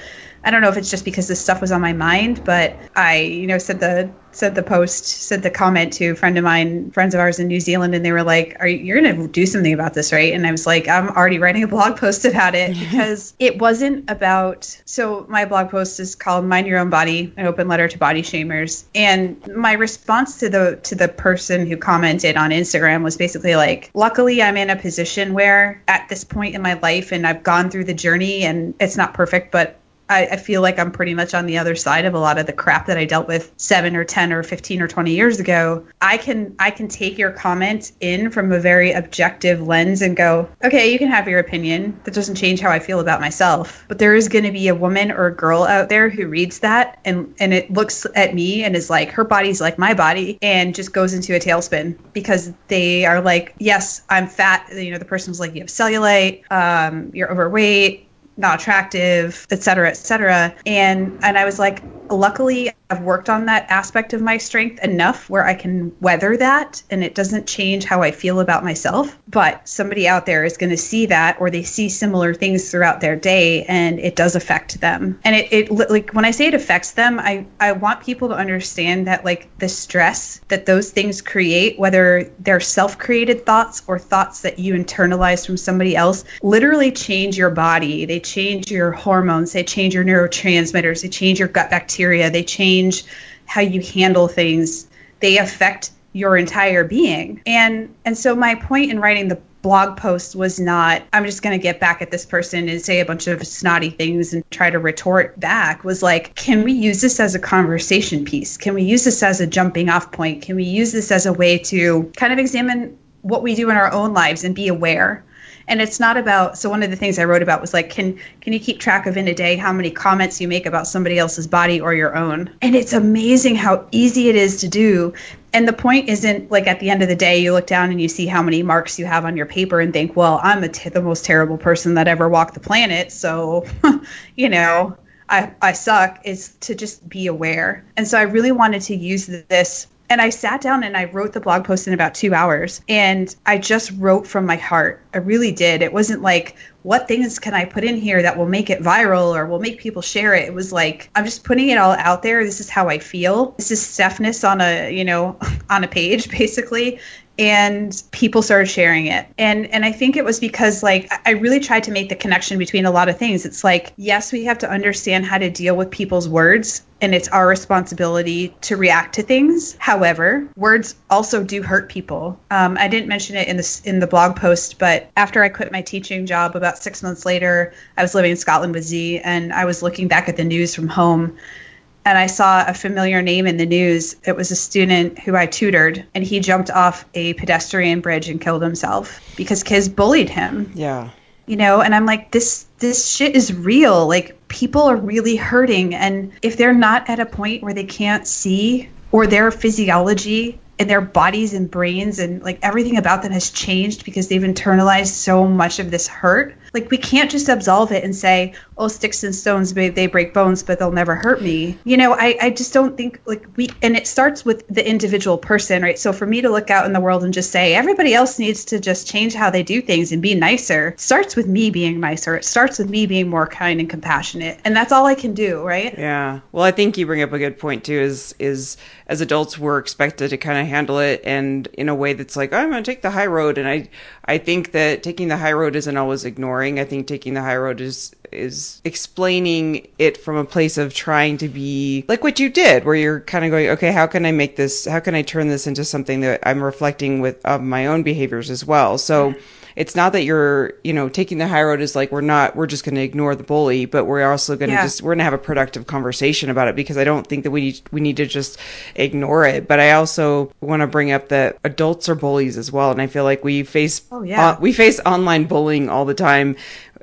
I don't know if it's just because this stuff was on my mind, but I, you know, said the said the post, said the comment to a friend of mine, friends of ours in New Zealand, and they were like, "Are you, you're going to do something about this, right?" And I was like, "I'm already writing a blog post about it," because it wasn't about. So my blog post is called "Mind Your Own Body: An Open Letter to Body Shamers," and my response to the to the person who commented on Instagram was basically like, "Luckily, I'm in a position where at this point in my life, and I've gone through the journey, and it's not perfect, but." I feel like I'm pretty much on the other side of a lot of the crap that I dealt with seven or ten or fifteen or twenty years ago. I can I can take your comment in from a very objective lens and go, okay, you can have your opinion. That doesn't change how I feel about myself. But there is going to be a woman or a girl out there who reads that and, and it looks at me and is like, her body's like my body, and just goes into a tailspin because they are like, yes, I'm fat. You know, the person's like, you have cellulite, um, you're overweight, not attractive, et cetera, et cetera. And, and I was like, luckily, I've worked on that aspect of my strength enough where I can weather that, and it doesn't change how I feel about myself. But somebody out there is going to see that, or they see similar things throughout their day, and it does affect them. And it, it like when I say it affects them, I, I want people to understand that like the stress that those things create, whether they're self-created thoughts or thoughts that you internalize from somebody else, literally change your body. They change your hormones, they change your neurotransmitters, they change your gut bacteria, they change how you handle things. They affect your entire being. And and so my point in writing the blog post was not, I'm just going to get back at this person and say a bunch of snotty things and try to retort back, was like, can we use this as a conversation piece? Can we use this as a jumping off point? Can we use this as a way to kind of examine what we do in our own lives and be aware? And it's not about, so one of the things I wrote about was like, can can you keep track of in a day how many comments you make about somebody else's body or your own? And it's amazing how easy it is to do. And the point isn't like at the end of the day, you look down and you see how many marks you have on your paper and think, well, I'm a t- the most terrible person that ever walked the planet. So, you know, I, I suck. It's to just be aware. And so I really wanted to use this. And I sat down and I wrote the blog post in about two hours. And I just wrote from my heart. I really did. It wasn't like, what things can I put in here that will make it viral or will make people share it? It was like, I'm just putting it all out there. This is how I feel. This is Steph's on a, you know, on a page, basically. And people started sharing it. And and I think it was because like, I really tried to make the connection between a lot of things. It's like, yes, we have to understand how to deal with people's words. And it's our responsibility to react to things. However, words also do hurt people. Um, I didn't mention it in this in the blog post, but after I quit my teaching job about six months later, I was living in Scotland with Z, and I was looking back at the news from home, and I saw a familiar name in the news. It was a student who I tutored, and he jumped off a pedestrian bridge and killed himself because kids bullied him. Yeah. You know, and I'm like, this this shit is real. Like, people are really hurting. And if they're not at a point where they can't see, or their physiology and their bodies and brains and like everything about them has changed because they've internalized so much of this hurt. Like, we can't just absolve it and say, oh, sticks and stones, may they break bones, but they'll never hurt me. You know, I, I just don't think like we, and it starts with the individual person, right? So for me to look out in the world and just say, everybody else needs to just change how they do things and be nicer, starts with me being nicer. It starts with me being more kind and compassionate. And that's all I can do, right? Yeah. Well, I think you bring up a good point too, is, is as adults, we're expected to kind of handle it and in a way that's like, oh, I'm going to take the high road. And I, I think that taking the high road isn't always ignoring. I think taking the high road is is explaining it from a place of trying to be like what you did, where you're kind of going, okay, how can I make this, how can I turn this into something that I'm reflecting with of my own behaviors as well? So it's not that you're, you know, taking the high road is like, we're not, we're just going to ignore the bully, but we're also going to yeah. just, we're going to have a productive conversation about it, because I don't think that we need, we need to just ignore it. But I also want to bring up that adults are bullies as well. And I feel like we face, oh, yeah. uh, we face online bullying all the time.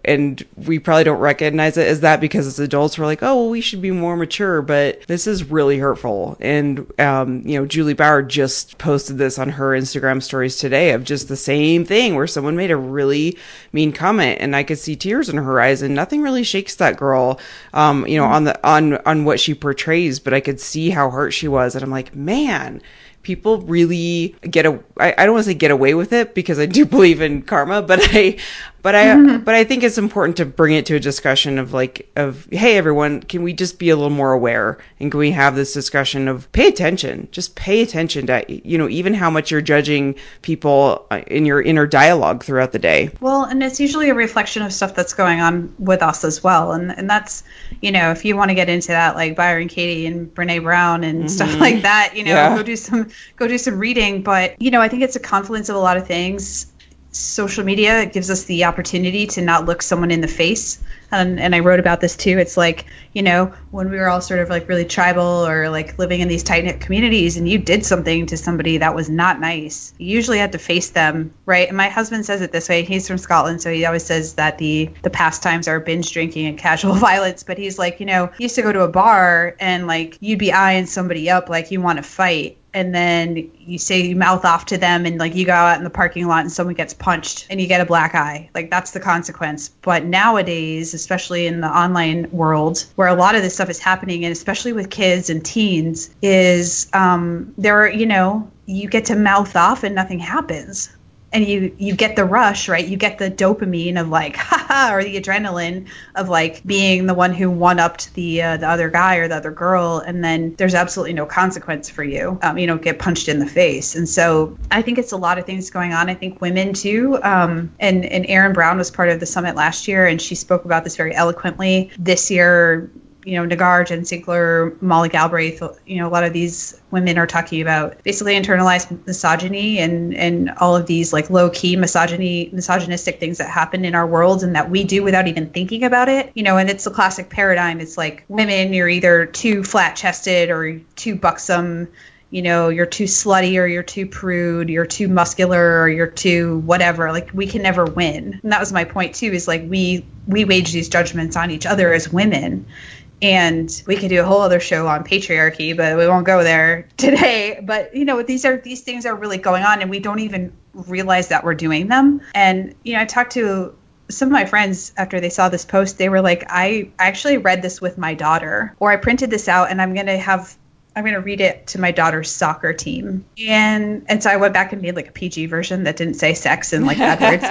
And we probably don't recognize it as that because as adults, we're like, oh, well, we should be more mature, but this is really hurtful. And, um, you know, Julie Bauer just posted this on her Instagram stories today of just the same thing where someone made a really mean comment and I could see tears in her eyes and nothing really shakes that girl, um, you know, on the, on, on what she portrays, but I could see how hurt she was. And I'm like, man, people really get a, I, I don't want to say get away with it because I do believe in karma, but I, but I, mm-hmm. but I think it's important to bring it to a discussion of like, of, hey, everyone, can we just be a little more aware? And can we have this discussion of pay attention, just pay attention to, you know, even how much you're judging people in your inner dialogue throughout the day. Well, and it's usually a reflection of stuff that's going on with us as well. And, and that's, you know, if you want to get into that, like Byron Katie and Brene Brown and mm-hmm. stuff like that, you know, yeah. go do some, go do some reading. But, you know, I think it's a confluence of a lot of things. Social media gives us the opportunity to not look someone in the face. Um, and I wrote about this too. It's like, you know, when we were all sort of like really tribal or like living in these tight knit communities and you did something to somebody that was not nice, you usually had to face them, right? And my husband says it this way. He's from Scotland. So he always says that the, the pastimes are binge drinking and casual violence. But he's like, you know, you used to go to a bar and like you'd be eyeing somebody up like you want to fight. And then you say you mouth off to them and like you go out in the parking lot and someone gets punched and you get a black eye. Like that's the consequence. But nowadays, especially in the online world where a lot of this stuff is happening, and especially with kids and teens, is um, there are, you know, you get to mouth off and nothing happens. And you, you get the rush, right? You get the dopamine of like, haha, or the adrenaline of like being the one who one-upped the uh, the other guy or the other girl. And then there's absolutely no consequence for you. Um, you don't get punched in the face. And so I think it's a lot of things going on. I think women too. Um, and, and Erin Brown was part of the summit last year and she spoke about this very eloquently. This year, you know, Nagar, Jen Sinkler, Molly Galbraith, you know, a lot of these women are talking about basically internalized misogyny and, and all of these like low key misogyny, misogynistic things that happen in our world and that we do without even thinking about it. You know, and it's the classic paradigm. It's like women, you're either too flat chested or too buxom, you know, you're too slutty or you're too prude, you're too muscular or you're too whatever, like we can never win. And that was my point too, is like we, we wage these judgments on each other as women. And we could do a whole other show on patriarchy, but we won't go there today. But, you know, these are these things are really going on and we don't even realize that we're doing them. And, you know, I talked to some of my friends after they saw this post. They were like, I actually read this with my daughter, or I printed this out and I'm going to have I'm going to read it to my daughter's soccer team. And and so I went back and made like a P G version that didn't say sex and like bad words.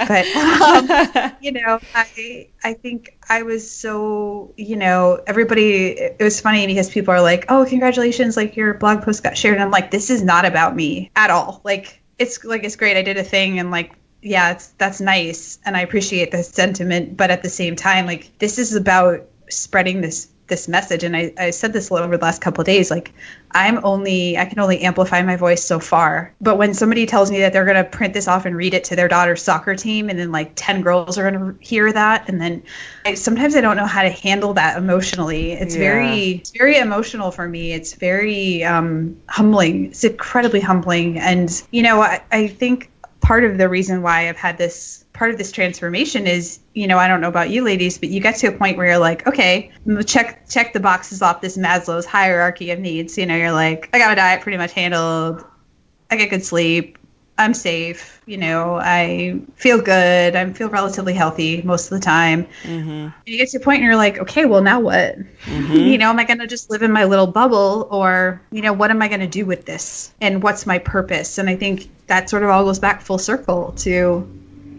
But, um, you know, I I think I was so, you know, everybody, it was funny because people are like, oh, congratulations, like your blog post got shared. And I'm like, this is not about me at all. Like, it's like, it's great. I did a thing and like, yeah, it's that's nice. And I appreciate the sentiment. But at the same time, like, this is about spreading this this message. And I, I said this a little over the last couple of days, like I'm only, I can only amplify my voice so far. But when somebody tells me that they're going to print this off and read it to their daughter's soccer team, and then like ten girls are going to hear that. And then I, sometimes I don't know how to handle that emotionally. It's yeah. very, it's very emotional for me. It's very um, humbling. It's incredibly humbling. And, you know, I, I think part of the reason why I've had this part of this transformation is, you know, I don't know about you ladies, but you get to a point where you're like, okay, check check the boxes off this Maslow's hierarchy of needs. You know, you're like, I got a diet pretty much handled. I get good sleep. I'm safe. You know, I feel good. I feel relatively healthy most of the time. Mm-hmm. And you get to a point and you're like, okay, well, now what? Mm-hmm. You know, am I going to just live in my little bubble, or, you know, what am I going to do with this? And what's my purpose? And I think that sort of all goes back full circle to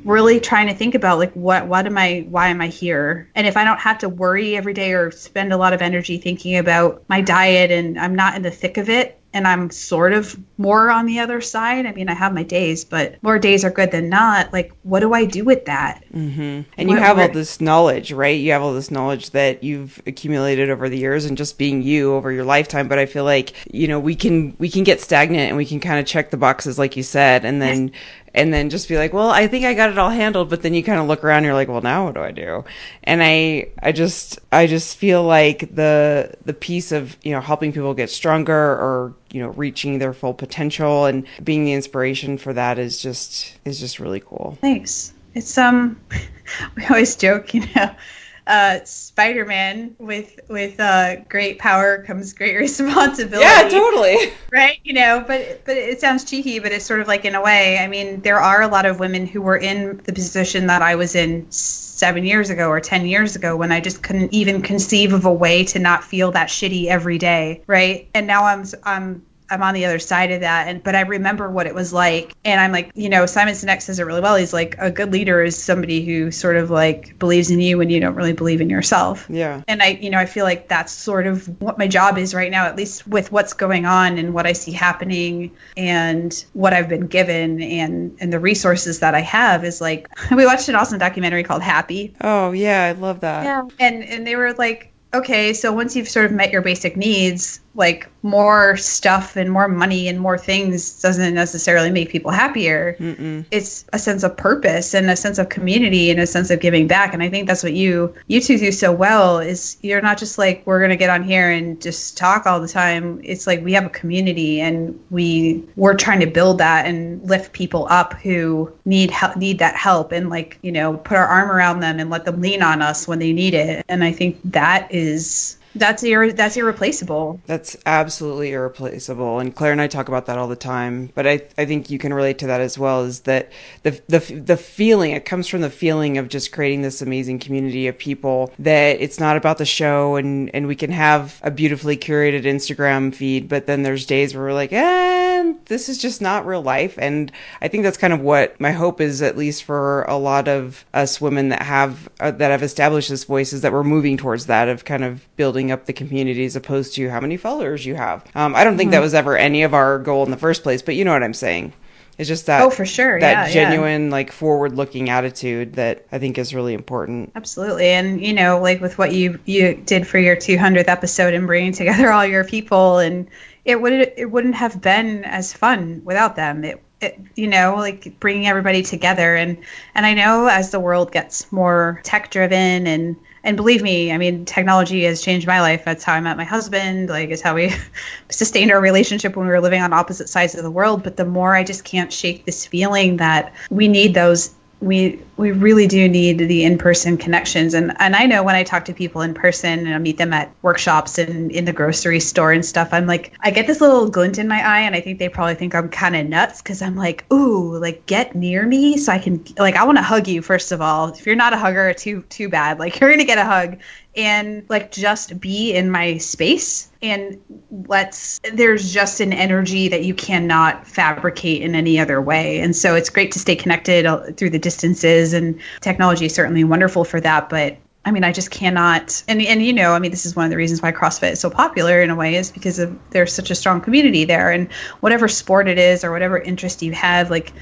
really trying to think about, like, what, what am I, why am I here? And if I don't have to worry every day or spend a lot of energy thinking about my diet and I'm not in the thick of it, and I'm sort of more on the other side. I mean, I have my days, but more days are good than not. Like, what do I do with that? Mm-hmm. And what, you have all this knowledge, right? You have all this knowledge that you've accumulated over the years and just being you over your lifetime. But I feel like, you know, we can we can get stagnant and we can kind of check the boxes, like you said, and then yes. and then just be like, well, I think I got it all handled. But then you kind of look around, and you're like, well, now what do I do? And I I just I just feel like the the piece of, you know, helping people get stronger or, you know, reaching their full potential and being the inspiration for that is just is just really cool. Thanks. It's um, we always joke, you know, uh, Spider-Man with with uh, great power comes great responsibility. Yeah, totally. Right, you know, but but it sounds cheeky, but it's sort of like, in a way. I mean, there are a lot of women who were in the position that I was in seven years ago or ten years ago, when I just couldn't even conceive of a way to not feel that shitty every day. Right. And now I'm, I'm, I'm on the other side of that. And, but I remember what it was like. And I'm like, you know, Simon Sinek says it really well. He's like, a good leader is somebody who sort of like believes in you when you don't really believe in yourself. Yeah. And I, you know, I feel like that's sort of what my job is right now, at least with what's going on and what I see happening and what I've been given and, and the resources that I have is like, we watched an awesome documentary called Happy. Oh yeah. I love that. Yeah. And, and they were like, okay, so once you've sort of met your basic needs, like more stuff and more money and more things doesn't necessarily make people happier. Mm-mm. It's a sense of purpose and a sense of community and a sense of giving back. And I think that's what you, you two do so well is you're not just like, we're going to get on here and just talk all the time. It's like, we have a community and we, we're trying to build that and lift people up who need help, need that help. And like, you know, put our arm around them and let them lean on us when they need it. And I think that is... That's ir- that's irreplaceable. That's absolutely irreplaceable. And Claire and I talk about that all the time. But I, I think you can relate to that as well, is that the, the the feeling, it comes from the feeling of just creating this amazing community of people, that it's not about the show and, and we can have a beautifully curated Instagram feed. But then there's days where we're like, eh, this is just not real life. And I think that's kind of what my hope is, at least for a lot of us women that have, uh, that have established this voice, is that we're moving towards that, of kind of building up the community as opposed to how many followers you have. Um, I don't think mm-hmm. that was ever any of our goal in the first place, but you know what I'm saying. It's just that, oh, for sure. that yeah, genuine, yeah. like forward-looking attitude that I think is really important. Absolutely. And, you know, like with what you, you did for your two hundredth episode and bringing together all your people, and it, would, it wouldn't have been as fun without them. It It, you know, like bringing everybody together. And, and I know as the world gets more tech driven and, and believe me, I mean, technology has changed my life. That's how I met my husband. Like, it's how we sustained our relationship when we were living on opposite sides of the world. But the more, I just can't shake this feeling that we need those We we really do need the in-person connections. And, and I know when I talk to people in person and I meet them at workshops and in the grocery store and stuff, I'm like, I get this little glint in my eye, and I think they probably think I'm kind of nuts, because I'm like, ooh, like, get near me so I can, like, I want to hug you, first of all. If you're not a hugger, too, too bad. Like, you're going to get a hug. And like, just be in my space, and let's, there's just an energy that you cannot fabricate in any other way. And so it's great to stay connected through the distances, and technology is certainly wonderful for that. But I mean, I just cannot. And, and, you know, I mean, this is one of the reasons why CrossFit is so popular in a way, is because of, there's such a strong community there, and whatever sport it is or whatever interest you have, like,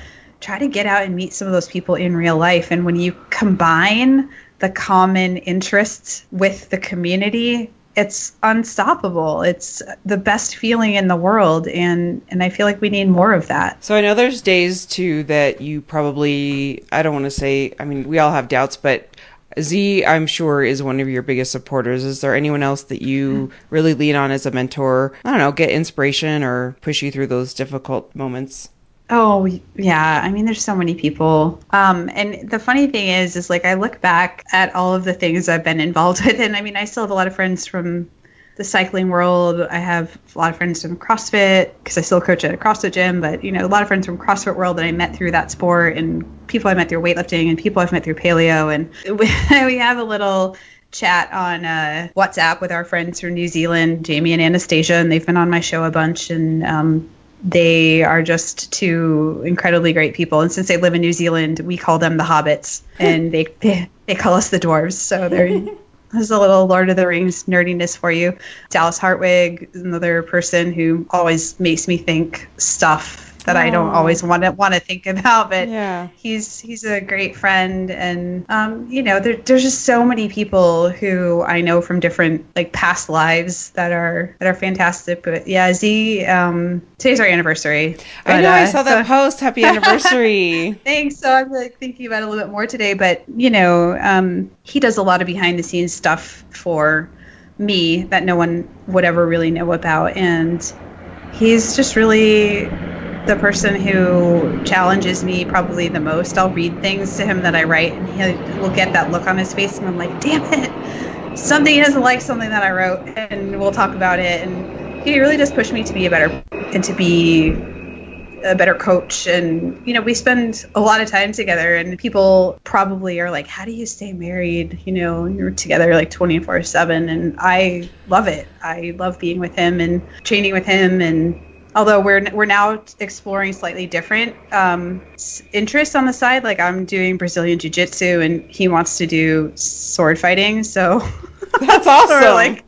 try to get out and meet some of those people in real life. And when you combine the common interests with the community, it's unstoppable. It's the best feeling in the world. And, and I feel like we need more of that. So I know there's days too that you probably, I don't want to say, I mean, we all have doubts, but Z, I'm sure, is one of your biggest supporters. Is there anyone else that you mm-hmm. really lean on as a mentor? I don't know, get inspiration or push you through those difficult moments? Oh, yeah. I mean, there's so many people. Um, and the funny thing is, is like, I look back at all of the things I've been involved with. And I mean, I still have a lot of friends from the cycling world. I have a lot of friends from CrossFit because I still coach at a CrossFit gym, but, you know, a lot of friends from CrossFit world that I met through that sport, and people I met through weightlifting, and people I've met through paleo. And we, we have a little chat on uh, WhatsApp with our friends from New Zealand, Jamie and Anastasia, and they've been on my show a bunch. And um, they are just two incredibly great people. And since they live in New Zealand, we call them the hobbits, and they, they, they call us the dwarves. So they're... There's a little Lord of the Rings nerdiness for you. Dallas Hartwig is another person who always makes me think stuff that Aww. I don't always want to want to think about, but yeah. he's he's a great friend. And um, you know, there, there's just so many people who I know from different like past lives that are that are fantastic. But yeah, Z, um, today's our anniversary. But, I know uh, I saw that so, post. Happy anniversary! Thanks. So I'm like thinking about it a little bit more today. But you know, um, he does a lot of behind the scenes stuff for me that no one would ever really know about, and he's just really the person who challenges me probably the most. I'll read things to him that I write, and he will get that look on his face, and I'm like, damn it, something he doesn't like something that I wrote, and we'll talk about it. And he really does push me to be a better and to be a better coach. And you know, we spend a lot of time together, and people probably are like, how do you stay married, you know, you're together like twenty-four seven. And I love it. I love being with him and training with him. And although we're we're now exploring slightly different um, interests on the side, like I'm doing Brazilian jiu-jitsu, and he wants to do sword fighting. So that's awesome. So like,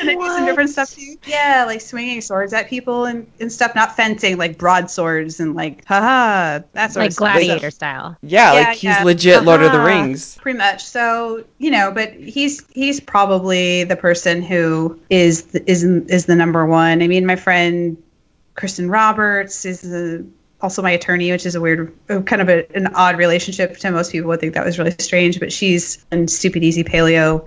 and I do some different stuff too. Yeah, like swinging swords at people and, and stuff, not fencing, like broadswords and like, haha, that sort like of stuff. Like gladiator style. Yeah, yeah, like he's yeah. legit uh-huh. Lord of the Rings. Pretty much. So, you know, but he's he's probably the person who is the, is is the number one. I mean, my friend Kristen Roberts is a, also my attorney, which is a weird, kind of a, an odd relationship to most people. I think that was really strange, but she's in Stupid Easy Paleo,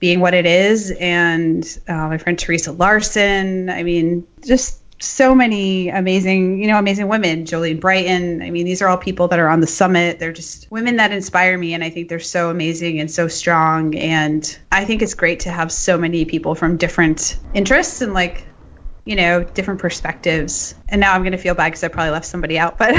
being what it is. And uh, my friend Teresa Larson. I mean, just so many amazing, you know, amazing women. Jolene Bright. I mean, these are all people that are on the summit. They're just women that inspire me. And I think they're so amazing and so strong. And I think it's great to have so many people from different interests and like, you know, different perspectives. And now I'm going to feel bad because I probably left somebody out, but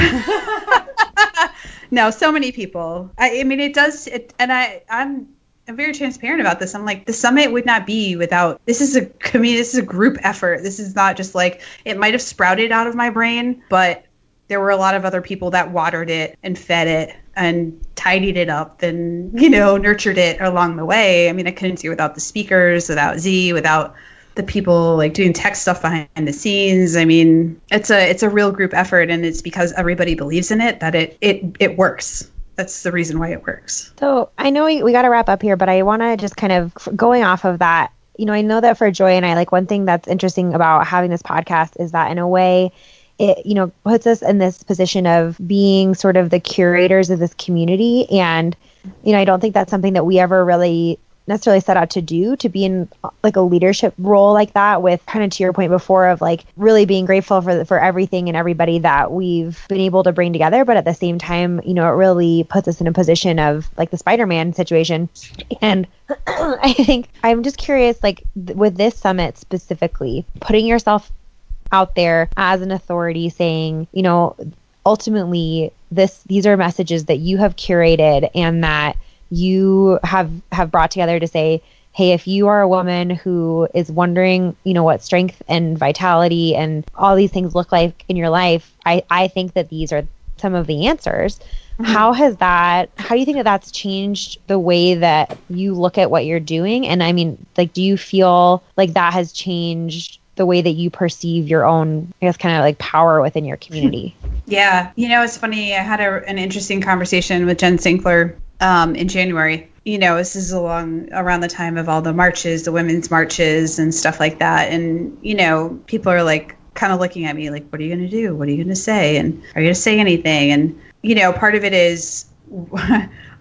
no, so many people. I, I mean, it does. It, and I, I'm, I'm very transparent about this. I'm like, the summit would not be without, this is a community, this is a group effort. This is not just like, it might've sprouted out of my brain, but there were a lot of other people that watered it and fed it and tidied it up and, you know, nurtured it along the way. I mean, I couldn't do it without the speakers, without Z, without the people like doing tech stuff behind the scenes. I mean, it's a it's a real group effort, and it's because everybody believes in it that it it it works. That's the reason why it works. So I know we, we got to wrap up here, but I want to just kind of going off of that. You know, I know that for Joy and I, like one thing that's interesting about having this podcast is that in a way, it, you know, puts us in this position of being sort of the curators of this community. And, you know, I don't think that's something that we ever really necessarily set out to do, to be in like a leadership role like that, with kind of to your point before of like really being grateful for the, for everything and everybody that we've been able to bring together. But at the same time, you know, it really puts us in a position of like the Spider-Man situation. And I think I'm just curious, like th- with this summit specifically, putting yourself out there as an authority saying, you know, ultimately this, these are messages that you have curated and that you have, have brought together to say, hey, if you are a woman who is wondering, you know, what strength and vitality and all these things look like in your life, I, I think that these are some of the answers. Mm-hmm. How has that, how do you think that that's changed the way that you look at what you're doing? And I mean, like, do you feel like that has changed the way that you perceive your own, I guess, kind of like power within your community? Yeah. You know, it's funny. I had a, an interesting conversation with Jen Sinkler Um, in January. You know, this is along around the time of all the marches, the women's marches and stuff like that. And, you know, people are like kind of looking at me like, what are you going to do? What are you going to say? And are you going to say anything? And, you know, part of it is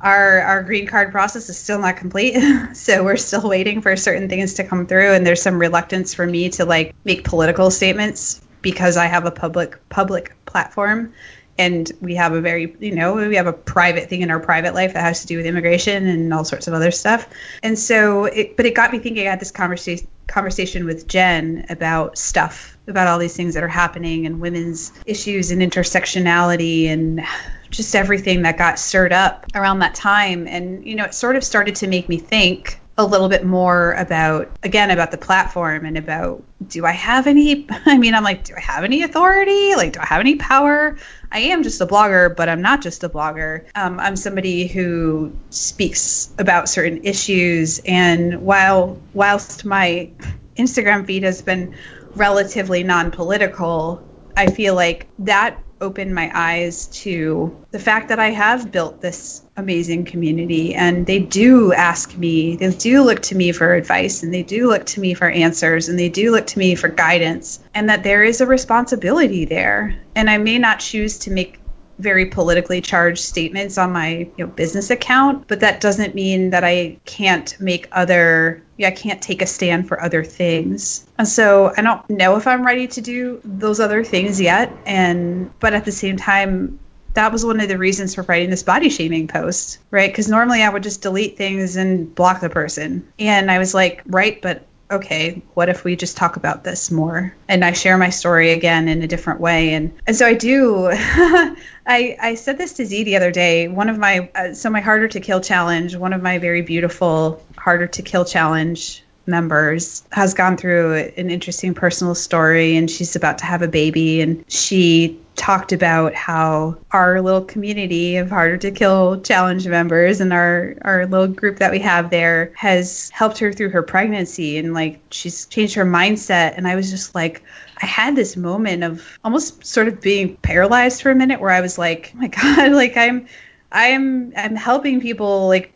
our our green card process is still not complete. So we're still waiting for certain things to come through. And there's some reluctance for me to like make political statements because I have a public public platform. And we have a very, you know, we have a private thing in our private life that has to do with immigration and all sorts of other stuff. And so, it, but it got me thinking. I had this conversation conversation with Jen about stuff, about all these things that are happening and women's issues and intersectionality and just everything that got stirred up around that time. And, you know, it sort of started to make me think a little bit more about, again, about the platform and about, do I have any, I mean, I'm like, do I have any authority? Like, do I have any power? I am just a blogger, but I'm not just a blogger. Um, I'm somebody who speaks about certain issues. And while whilst my Instagram feed has been relatively non-political, I feel like that opened my eyes to the fact that I have built this amazing community, and they do ask me, they do look to me for advice, and they do look to me for answers, and they do look to me for guidance, and that there is a responsibility there. And I may not choose to make very politically charged statements on my, you know, business account, but that doesn't mean that I can't make other, yeah, I can't take a stand for other things. And so I don't know if I'm ready to do those other things yet. And, but at the same time, that was one of the reasons for writing this body shaming post, right? Because normally I would just delete things and block the person. And I was like, right, but okay, what if we just talk about this more? And I share my story again in a different way. And, and so I do, I, I said this to Z the other day, one of my, uh, so my Harder to Kill challenge, one of my very beautiful Harder to Kill challenge members has gone through an interesting personal story, and she's about to have a baby. And she talked about how our little community of Harder to Kill challenge members and our, our little group that we have there has helped her through her pregnancy, and like she's changed her mindset. And I was just like, I had this moment of almost sort of being paralyzed for a minute where I was like, oh my God, like I'm, I'm, I'm helping people like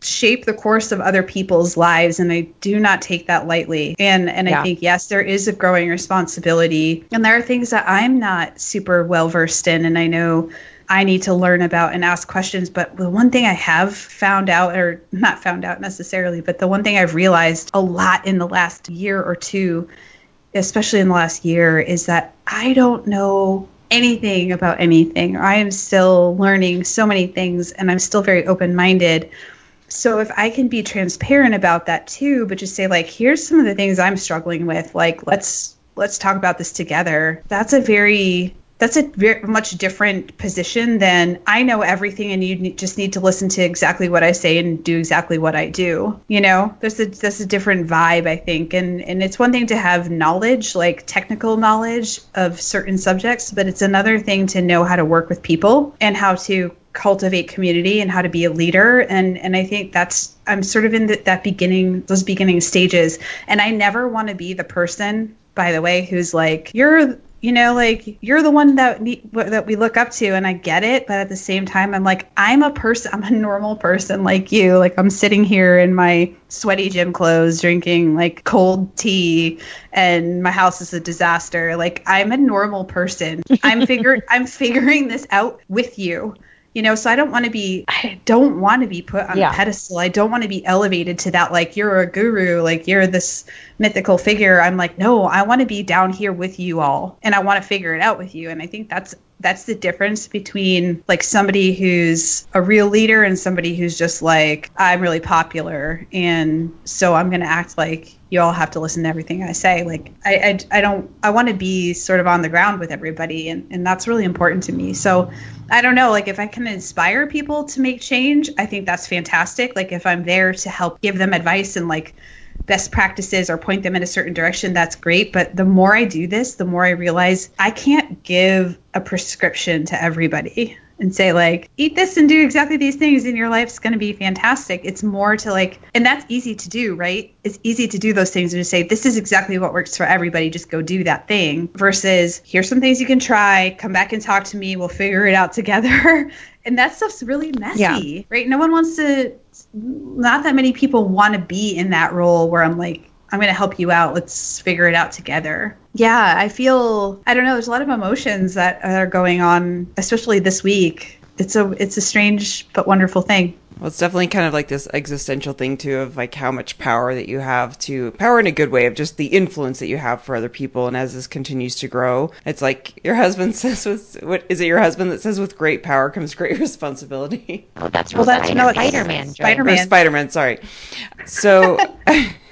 shape the course of other people's lives. And I do not take that lightly. And and yeah. I think, yes, there is a growing responsibility. And there are things that I'm not super well versed in. And I know I need to learn about and ask questions. But the one thing I have found out, or not found out necessarily, but the one thing I've realized a lot in the last year or two, especially in the last year, is that I don't know anything about anything. I am still learning so many things, and I'm still very open-minded. So if I can be transparent about that too, but just say like, here's some of the things I'm struggling with, like, let's, let's talk about this together. That's a very, that's a very much different position than I know everything and you ne- just need to listen to exactly what I say and do exactly what I do. You know, there's a, there's a different vibe, I think. And, and it's one thing to have knowledge, like technical knowledge of certain subjects, but it's another thing to know how to work with people and how to cultivate community and how to be a leader. And, and I think that's, I'm sort of in the, that beginning, those beginning stages. And I never want to be the person, by the way, who's like, you're, you know, like you're the one that we, that we look up to, and I get it. But at the same time, I'm like, I'm a person, I'm a normal person like you. Like I'm sitting here in my sweaty gym clothes, drinking like cold tea, and my house is a disaster. Like I'm a normal person. I'm figuring, I'm figuring this out with you. You know, so I don't want to be, I don't want to be put on yeah. a pedestal. I don't want to be elevated to that, like, you're a guru, like, you're this mythical figure. I'm like, no, I want to be down here with you all, and I want to figure it out with you. And I think that's, that's the difference between, like, somebody who's a real leader and somebody who's just like, I'm really popular, and so I'm going to act like you all have to listen to everything I say. Like, I, I, I don't, I want to be sort of on the ground with everybody. And, and that's really important to me. So I don't know, like if I can inspire people to make change, I think that's fantastic. Like if I'm there to help give them advice and like best practices or point them in a certain direction, that's great. But the more I do this, the more I realize I can't give a prescription to everybody and say like, eat this and do exactly these things and your life's going to be fantastic. It's more to like, and that's easy to do, right? It's easy to do those things and just say, this is exactly what works for everybody. Just go do that thing versus here's some things you can try. Come back and talk to me. We'll figure it out together. And that stuff's really messy, yeah. right? No one wants to, not that many people want to be in that role where I'm like, I'm going to help you out. Let's figure it out together. Yeah, I feel, I don't know, there's a lot of emotions that are going on, especially this week. It's a it's a strange but wonderful thing. Well, it's definitely kind of like this existential thing, too, of like how much power that you have to power in a good way of just the influence that you have for other people. And as this continues to grow, it's like your husband says, with, what is it your husband that says with great power comes great responsibility? Oh, that's, well, that's Spider-Man. No, Spider-Man. Spider-Man. Spider-Man, sorry. So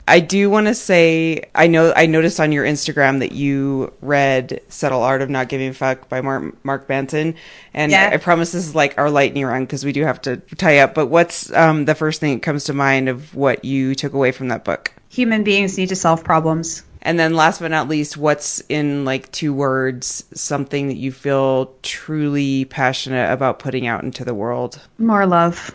I do want to say, I know I noticed on your Instagram that you read Subtle Art of Not Giving a Fuck by Mark, Mark Banton. And yeah. I promise this is like our lightning round because we do have to tie up. But what's um, the first thing that comes to mind of what you took away from that book? Human beings need to solve problems. And then last but not least, what's in like two words, something that you feel truly passionate about putting out into the world? More love.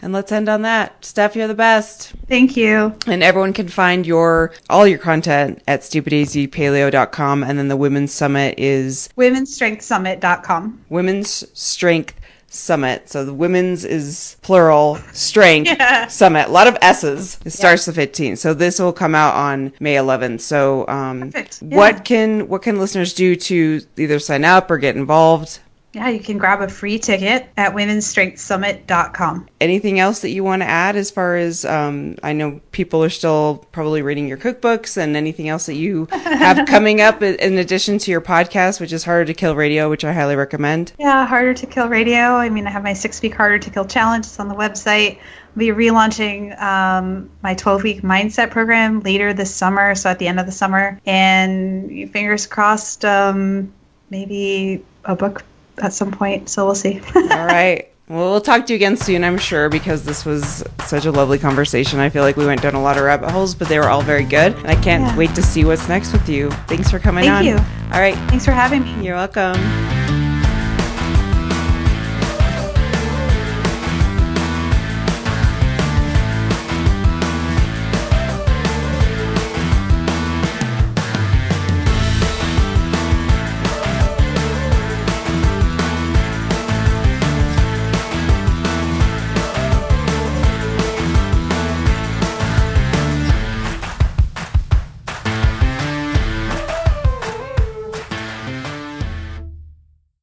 And let's end on that. Steph, you're the best. Thank you. And everyone can find your all your content at stupid easy paleo dot com. And then the Women's Summit is... women's strength summit dot com. Women's Strength Summit. So the women's is plural, strength, yeah. Summit. A lot of S's. It starts yeah. the fifteenth. So this will come out on May eleventh. So um, yeah. what can what can listeners do to either sign up or get involved? Yeah, you can grab a free ticket at women's strength summit dot com. Anything else that you want to add as far as, um, I know people are still probably reading your cookbooks, and anything else that you have coming up in addition to your podcast, which is Harder to Kill Radio, which I highly recommend. Yeah, Harder to Kill Radio. I mean, I have my six-week Harder to Kill challenge. It's on the website. I'll be relaunching um, my twelve-week mindset program later this summer, so at the end of the summer. And fingers crossed, um, maybe a book at some point, so we'll see. All right, well, we'll talk to you again soon, I'm sure, because this was such a lovely conversation. I feel like we went down a lot of rabbit holes, but they were all very good, and I can't yeah. wait to see what's next with you. Thanks for coming. Thank on you. All right, thanks for having me. You're welcome.